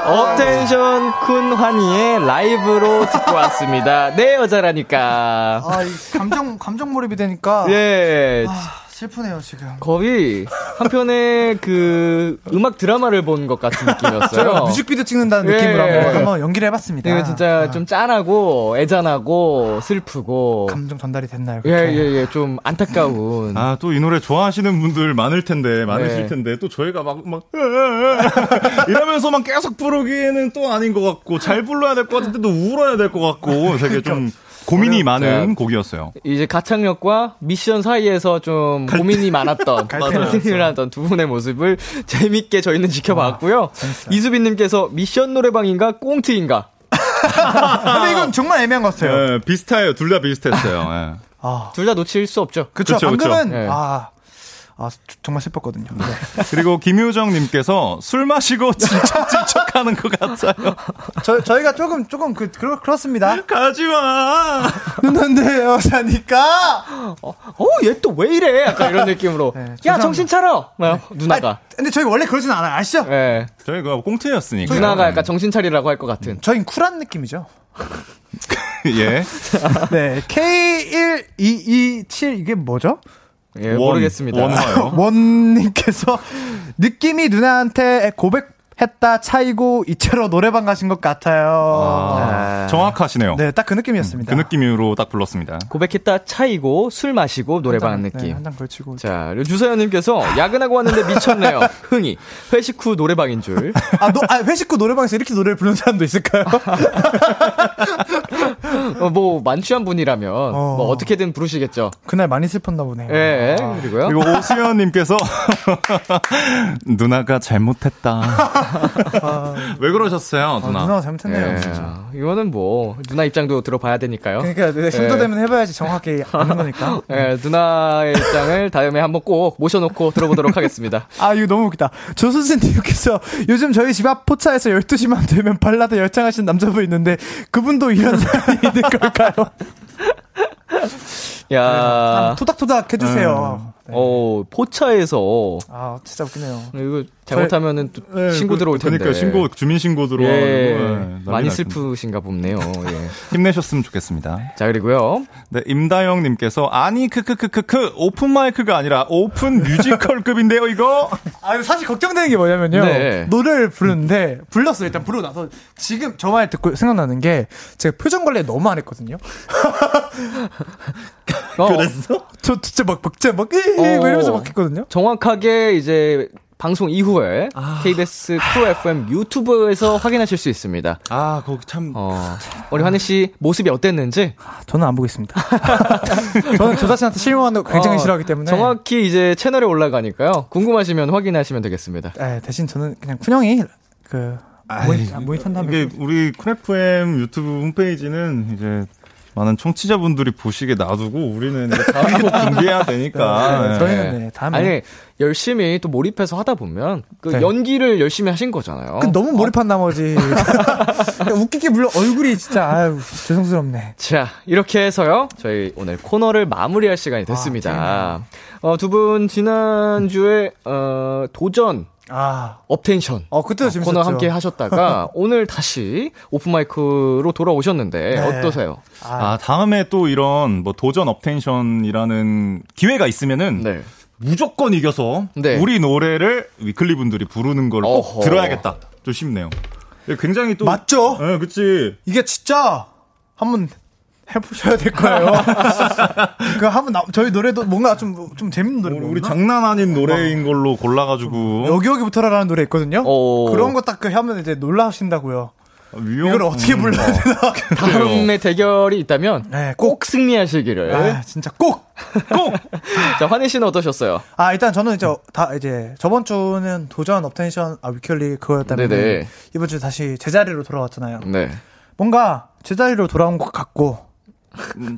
업텐션 쿤환이의 라이브로 듣고 왔습니다. 내 여자라니까. 아, 이 감정 감정 몰입이 되니까 예 아, 슬프네요 지금. 거의 한편의 그 음악 드라마를 본 것 같은 느낌이었어요. 뮤직비디오 찍는다는 예. 느낌으로 한번, 한번 연기를 해봤습니다. 예, 진짜 아. 좀 짠하고 애잔하고 슬프고 감정 전달이 됐나요? 예예예 예, 예. 좀 안타까운. 아, 또 이 노래 좋아하시는 분들 많을 텐데 많으실 예. 텐데 또 저희가 막 막 이러면서 막 계속 부르기에는 또 아닌 것 같고 잘 불러야 될 것 같은데 또 울어야 될 것 같고 되게 좀. 고민이 많은 곡이었어요. 이제 가창력과 미션 사이에서 좀 갈... 고민이 많았던 갈등을 하던 두 분의 모습을 재밌게 저희는 지켜봤고요. 이수빈님께서 미션 노래방인가 꽁트인가. 근데 이건 정말 애매한 것 같아요. 네, 비슷해요. 둘 다 비슷했어요. 네. 아... 둘 다 놓칠 수 없죠. 그렇죠. 방금은 네. 아. 아, 정말 슬펐거든요. 네. 그리고 김효정님께서 술 마시고 질척질척하는 것 같아요. 저, 저희가 조금 조금 그, 그 그렇습니다. 가지마. 누난 내 여자니까. 어, 어 얘 또 왜 이래? 약간 이런 느낌으로. 네, 야 정신 차려. 네. 누나가. 아니, 근데 저희 원래 그러진 않아요. 아시죠? 네. 저희 그거 꽁트였으니까. 누나가 약간 정신 차리라고 할 것 같은. 저희 쿨한 느낌이죠. 예. 네. 케이 일이이칠 이게 뭐죠? 예, 원, 모르겠습니다. 원화요. 원님께서 느낌이 누나한테 고백했다 차이고 이채로 노래방 가신 것 같아요. 아, 네. 정확하시네요. 네, 딱 그 느낌이었습니다. 그 느낌으로 딱 불렀습니다. 고백했다 차이고 술 마시고 노래방 한 장, 느낌. 네, 한 장 걸치고. 자, 주서연님께서 야근하고 왔는데 미쳤네요. 흥이 회식 후 노래방인 줄. 아, 노, 아 회식 후 노래방에서 이렇게 노래를 부르는 사람도 있을까요? 어, 뭐 만취한 분이라면 어... 뭐 어떻게든 부르시겠죠. 그날 많이 슬펐나 보네요. 예, 아. 그리고요. 그리고 오수연님께서 누나가 잘못했다. 아... 왜 그러셨어요, 누나? 아, 누나가 잘못했네요. 예. 진짜. 이거는 뭐 누나 입장도 들어봐야 되니까요. 그러니까 네, 심도 되면 예. 해봐야지 정확히 아는 거니까. 예, 누나의 입장을 다음에 한번 꼭 모셔놓고 들어보도록 하겠습니다. 아, 이거 너무 웃기다. 조선생님께서 요즘 저희 집 앞 포차에서 열두 시만 되면 발라드 열창하시는 남자분 있는데 그분도 이런 사람이 있는 걸까요? 야, 토닥토닥 해주세요. 음. 네. 어, 포차에서. 아, 진짜 웃기네요. 이거 잘못하면은 또 네, 신고 들어올 텐데. 그러니까 신고, 주민신고 들어오는 예, 건 많이 슬프신가 봅네요. 예. 힘내셨으면 좋겠습니다. 자, 그리고요. 네, 임다영님께서 아니 크크크크크 오픈 마이크가 아니라 오픈 뮤지컬급인데요, 이거. 아, 사실 걱정되는 게 뭐냐면요. 네. 노래를 부르는데 불렀어요. 일단 부르고 나서 지금 저 말 듣고 생각나는 게 제가 표정 관리 너무 안 했거든요. 어. 그랬어? 저 진짜 막, 막, 진짜 막, 어, 이러면서 막 했거든요? 정확하게 이제 방송 이후에 아. 케이비에스 쿨 에프엠 유튜브에서 확인하실 수 있습니다. 아, 그거 참. 어, 우리 환희씨 모습이 어땠는지? 저는 안 보겠습니다. 저는 조사진한테 실망하는 거 굉장히 어, 싫어하기 때문에. 정확히 이제 채널에 올라가니까요. 궁금하시면 확인하시면 되겠습니다. 네, 대신 저는 그냥 쿤형이 그, 모니터한다면. 이게 우리 쿨 에프엠 유튜브 홈페이지는 이제 많은 청취자분들이 보시게 놔두고 우리는 다음 곡 준비해야 되니까. 네, 네, 저희는 네, 다음에. 아니, 열심히 또 몰입해서 하다 보면 그 네. 연기를 열심히 하신 거잖아요. 그 너무 몰입한 어? 나머지. 웃기게 물론 얼굴이 진짜, 아유, 죄송스럽네. 자, 이렇게 해서요. 저희 오늘 코너를 마무리할 시간이 됐습니다. 아, 어, 두 분 지난주에, 어, 도전. 아, 업텐션. 어, 그때도 아, 코너 함께 하셨다가 오늘 다시 오픈마이크로 돌아오셨는데 네. 어떠세요? 아, 아, 다음에 또 이런 뭐 도전 업텐션이라는 기회가 있으면은 네. 무조건 이겨서 네. 우리 노래를 위클리 분들이 부르는 걸 꼭 들어야겠다. 좀 쉽네요. 굉장히 또 맞죠? 예, 네, 그렇지. 이게 진짜 한번 해보셔야 될 거예요. 그 한번 저희 노래도 뭔가 좀 좀 재밌는 노래, 우리 장난 아닌 노래인 걸로 골라가지고 여기 여기부터라는 노래 있거든요. 오. 그런 거 딱 그 하면 이제 놀라신다고요. 위험... 이걸 어떻게 불러야 음, 되나. 다음에 대결이 있다면 네, 꼭. 꼭 승리하시기를. 아, 진짜 꼭 꼭. 자, 환희 씨는 어떠셨어요? 아, 일단 저는 이제 다 이제 저번 주는 도전 업텐션 아 위클리 그거였다면 이번 주 다시 제자리로 돌아왔잖아요. 네. 뭔가 제자리로 돌아온 것 같고.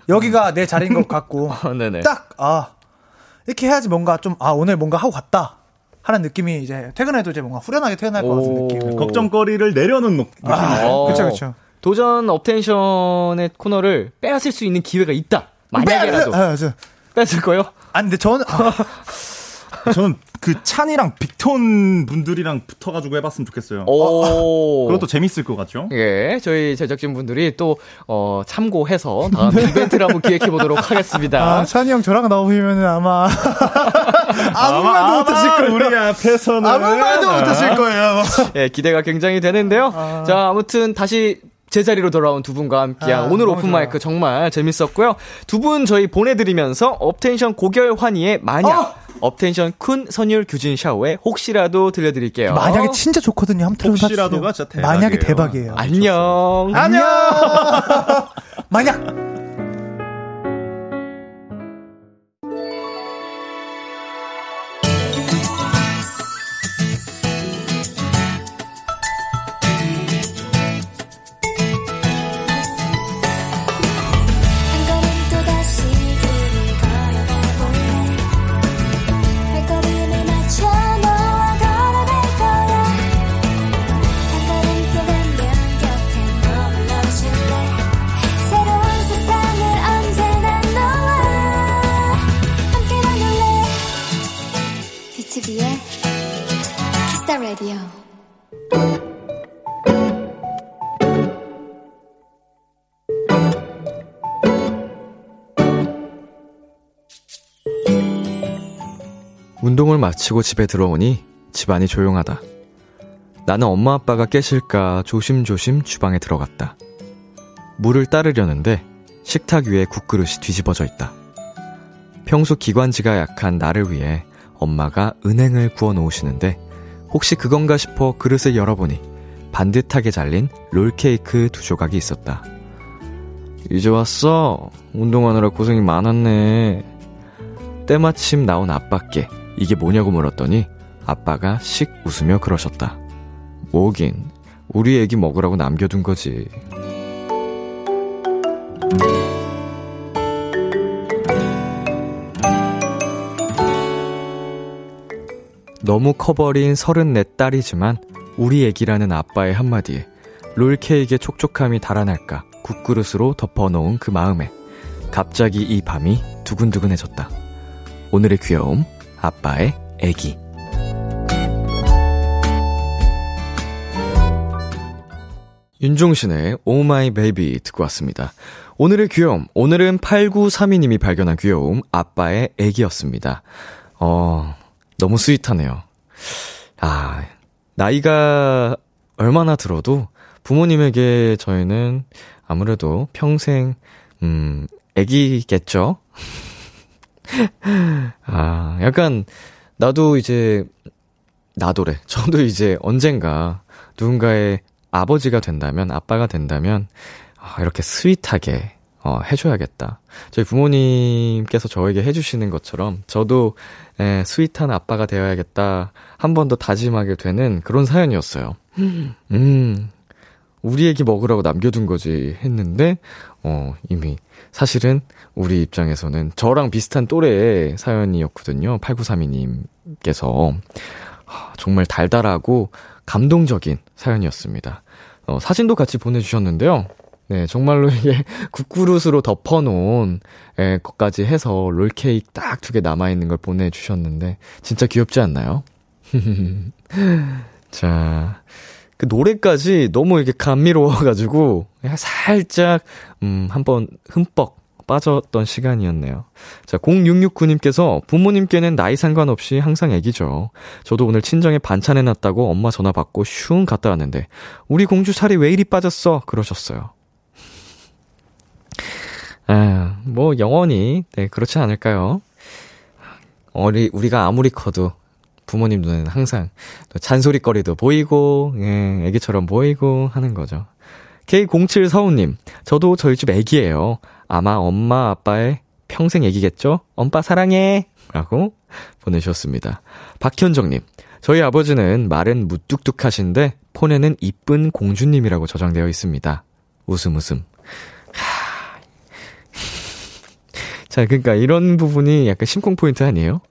여기가 내 자리인 것 같고 어, 딱 아, 이렇게 해야지 뭔가 좀 아, 오늘 뭔가 하고 갔다 하는 느낌이 이제 퇴근해도 이제 뭔가 후련하게 퇴근할 것 같은 느낌, 걱정거리를 내려놓는 느낌. 그렇죠, 그렇죠. 도전 업텐션의 코너를 빼앗을 수 있는 기회가 있다. 만약에라도 뺏을 거예요? 아니, 근데 저는 아, 저는 그 찬이랑 빅톤 분들이랑 붙어가지고 해봤으면 좋겠어요. 오. 그것도 재밌을 것 같죠? 예, 저희 제작진 분들이 또, 어, 참고해서 다음 이벤트를 한번 기획해보도록 하겠습니다. 아, 찬이 형 저랑 나오면은 아마. 아무 말도 못하실 거예요. 우리 앞에서는. 아무 말도 못하실 거예요. 예, 기대가 굉장히 되는데요. 아. 자, 아무튼 다시. 제자리로 돌아온 두 분과 함께한 아, 오늘 오픈마이크 정말 재밌었고요. 두 분 저희 보내드리면서 업텐션 고결 환희의 만약, 어! 업텐션 쿤 선율 규진 샤오의 혹시라도 들려드릴게요. 만약이 진짜 좋거든요. 한번 들어보세요. 혹시라도가 진짜 대박이에요. 만약이 대박이에요. 안녕. 안녕. 만약. 운동을 마치고 집에 들어오니 집안이 조용하다. 나는 엄마 아빠가 깨실까 조심조심 주방에 들어갔다. 물을 따르려는데 식탁 위에 국그릇이 뒤집어져 있다. 평소 기관지가 약한 나를 위해 엄마가 은행을 구워 놓으시는데 혹시 그건가 싶어 그릇을 열어보니 반듯하게 잘린 롤케이크 두 조각이 있었다. 이제 왔어? 운동하느라 고생이 많았네. 때마침 나온 아빠께 이게 뭐냐고 물었더니 아빠가 씩 웃으며 그러셨다. 뭐긴, 우리 애기 먹으라고 남겨둔 거지. 너무 커버린 서른네 딸이지만 우리 애기라는 아빠의 한마디에 롤케이크의 촉촉함이 달아날까 국그릇으로 덮어놓은 그 마음에 갑자기 이 밤이 두근두근해졌다. 오늘의 귀여움, 아빠의 애기. 윤종신의 Oh My Baby 듣고 왔습니다. 오늘의 귀여움, 오늘은 팔구삼이 님이 발견한 귀여움, 아빠의 애기였습니다. 어... 너무 스윗하네요. 아, 나이가 얼마나 들어도 부모님에게 저희는 아무래도 평생, 음, 애기겠죠? 아, 약간, 나도 이제, 나도래. 저도 이제 언젠가 누군가의 아버지가 된다면, 아빠가 된다면, 아, 이렇게 스윗하게, 어, 해줘야겠다. 저희 부모님께서 저에게 해주시는 것처럼 저도 에, 스윗한 아빠가 되어야겠다. 한 번 더 다짐하게 되는 그런 사연이었어요. 음, 우리 애기 먹으라고 남겨둔 거지 했는데 어, 이미 사실은 우리 입장에서는 저랑 비슷한 또래의 사연이었거든요. 팔구삼이 님께서 하, 정말 달달하고 감동적인 사연이었습니다. 어, 사진도 같이 보내주셨는데요. 네, 정말로 이게 국그릇으로 덮어놓은 에, 것까지 해서 롤케이크 딱 두 개 남아있는 걸 보내주셨는데 진짜 귀엽지 않나요? 자, 그 노래까지 너무 이렇게 감미로워가지고 살짝 음, 한번 흠뻑 빠졌던 시간이었네요. 자, 공육육구 님께서 부모님께는 나이 상관없이 항상 애기죠. 저도 오늘 친정에 반찬 해놨다고 엄마 전화 받고 슝 갔다 왔는데 우리 공주 살이 왜 이리 빠졌어? 그러셨어요. 아, 뭐 영원히 네, 그렇지 않을까요? 우리, 우리가 아무리 커도 부모님 눈에는 항상 잔소리거리도 보이고 예, 애기처럼 보이고 하는 거죠. 케이 공칠사오 님, 저도 저희 집 애기예요. 아마 엄마 아빠의 평생 애기겠죠? 엄빠 사랑해! 라고 보내주셨습니다. 박현정님, 저희 아버지는 말은 무뚝뚝하신데 폰에는 이쁜 공주님이라고 저장되어 있습니다. 웃음 웃음. 자, 그러니까 이런 부분이 약간 심쿵 포인트 아니에요?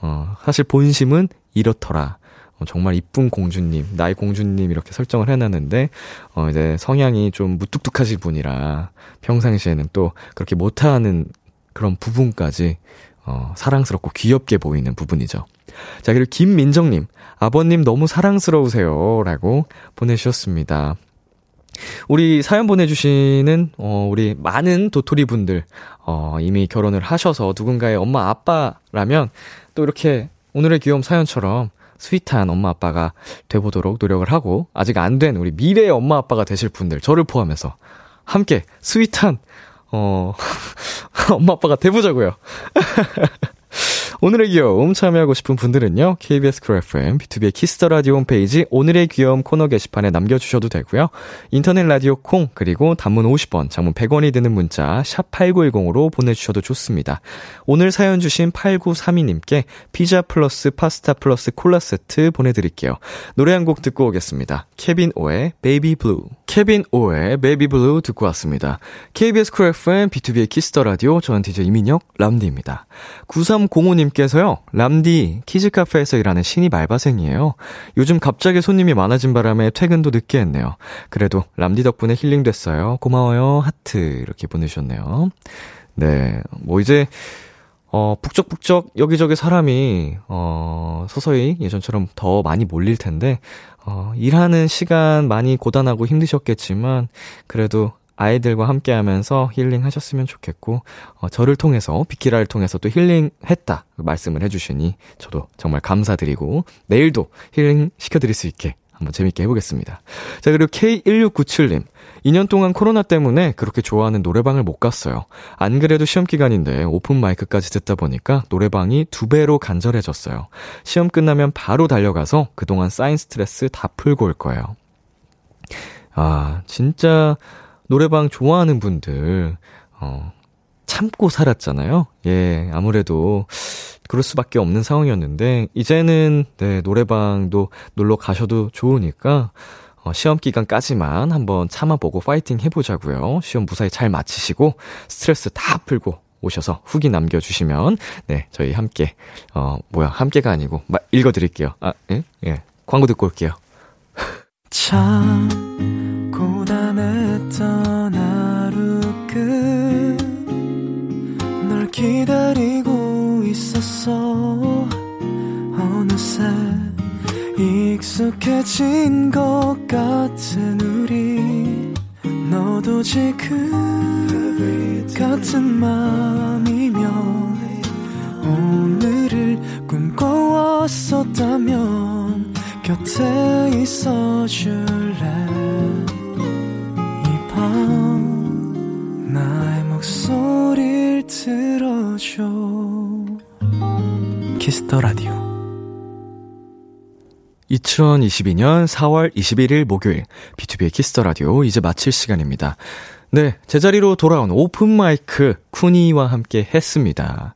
어, 사실 본심은 이렇더라. 어, 정말 이쁜 공주님, 나의 공주님 이렇게 설정을 해놨는데 어, 이제 성향이 좀 무뚝뚝하신 분이라 평상시에는 또 그렇게 못하는 그런 부분까지 어, 사랑스럽고 귀엽게 보이는 부분이죠. 자, 그리고 김민정님, 아버님 너무 사랑스러우세요 라고 보내주셨습니다. 우리 사연 보내주시는 어, 우리 많은 도토리분들 어, 이미 결혼을 하셔서 누군가의 엄마 아빠라면 또 이렇게 오늘의 귀여운 사연처럼 스윗한 엄마 아빠가 돼보도록 노력을 하고 아직 안 된 우리 미래의 엄마 아빠가 되실 분들 저를 포함해서 함께 스윗한 어, 엄마 아빠가 돼보자고요. 오늘의 귀여움 참여하고 싶은 분들은요. 케이비에스 Cool 에프엠, 비투비의 키스 더 라디오 홈페이지 오늘의 귀여움 코너 게시판에 남겨주셔도 되고요. 인터넷 라디오 콩 그리고 단문 오십 원, 장문 백 원이 드는 문자 샵 팔구일공으로 보내주셔도 좋습니다. 오늘 사연 주신 팔구삼이 님께 피자 플러스 파스타 플러스 콜라 세트 보내드릴게요. 노래 한 곡 듣고 오겠습니다. 케빈 오의 베이비 블루. 케빈 오의 베이비 블루 듣고 왔습니다. 케이비에스 Cool 에프엠, 비투비의 키스 더 라디오, 저는 디제이 이민혁, 람디입니다. 구삼공오 님 께서요, 람디, 키즈카페에서 일하는 신입 알바생이에요. 요즘 갑자기 손님이 많아진 바람에 퇴근도 늦게 했네요. 그래도 람디 덕분에 힐링됐어요. 고마워요. 하트. 이렇게 보내주셨네요. 네, 뭐 이제 어, 북적북적 여기저기 사람이 어, 서서히 예전처럼 더 많이 몰릴 텐데 어, 일하는 시간 많이 고단하고 힘드셨겠지만 그래도 아이들과 함께하면서 힐링하셨으면 좋겠고 어, 저를 통해서 비키라를 통해서 또 힐링했다 말씀을 해주시니 저도 정말 감사드리고 내일도 힐링 시켜드릴 수 있게 한번 재밌게 해보겠습니다. 자, 그리고 케이 일육구칠님. 이 년 동안 코로나 때문에 그렇게 좋아하는 노래방을 못 갔어요. 안 그래도 시험 기간인데 오픈 마이크까지 듣다 보니까 노래방이 두 배로 간절해졌어요. 시험 끝나면 바로 달려가서 그동안 쌓인 스트레스 다 풀고 올 거예요. 아, 진짜 노래방 좋아하는 분들 어, 참고 살았잖아요. 예, 아무래도 그럴 수밖에 없는 상황이었는데 이제는 네, 노래방도 놀러 가셔도 좋으니까 어, 시험 기간까지만 한번 참아보고 파이팅 해보자고요. 시험 무사히 잘 마치시고 스트레스 다 풀고 오셔서 후기 남겨주시면 네 저희 함께 어 뭐야 함께가 아니고 마, 읽어드릴게요. 아, 예? 예. 광고 듣고 올게요. 참 고단했던 하루 끝 널 기다리고 있었어. 어느새 익숙해진 것 같은 우리 너도 지금 같은 맘이며 오늘을 꿈꿔왔었다면 곁에 있어줄래. 이 밤 나의 목소리를 들어줘. Kiss the Radio. 이천이십이년 사월 이십일일 목요일 비투비의 Kiss the Radio 이제 마칠 시간입니다. 네, 제자리로 돌아온 오픈 마이크 쿠니와 함께 했습니다.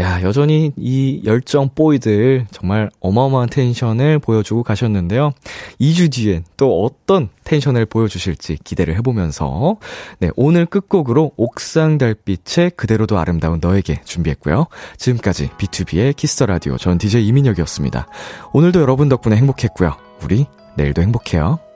야, 여전히 이 열정 뽀이들 정말 어마어마한 텐션을 보여주고 가셨는데요. 이 주 뒤엔 또 어떤 텐션을 보여주실지 기대를 해보면서 네, 오늘 끝곡으로 옥상 달빛의 그대로도 아름다운 너에게 준비했고요. 지금까지 비투비의 키스더라디오 전 디제이 이민혁이었습니다. 오늘도 여러분 덕분에 행복했고요. 우리 내일도 행복해요.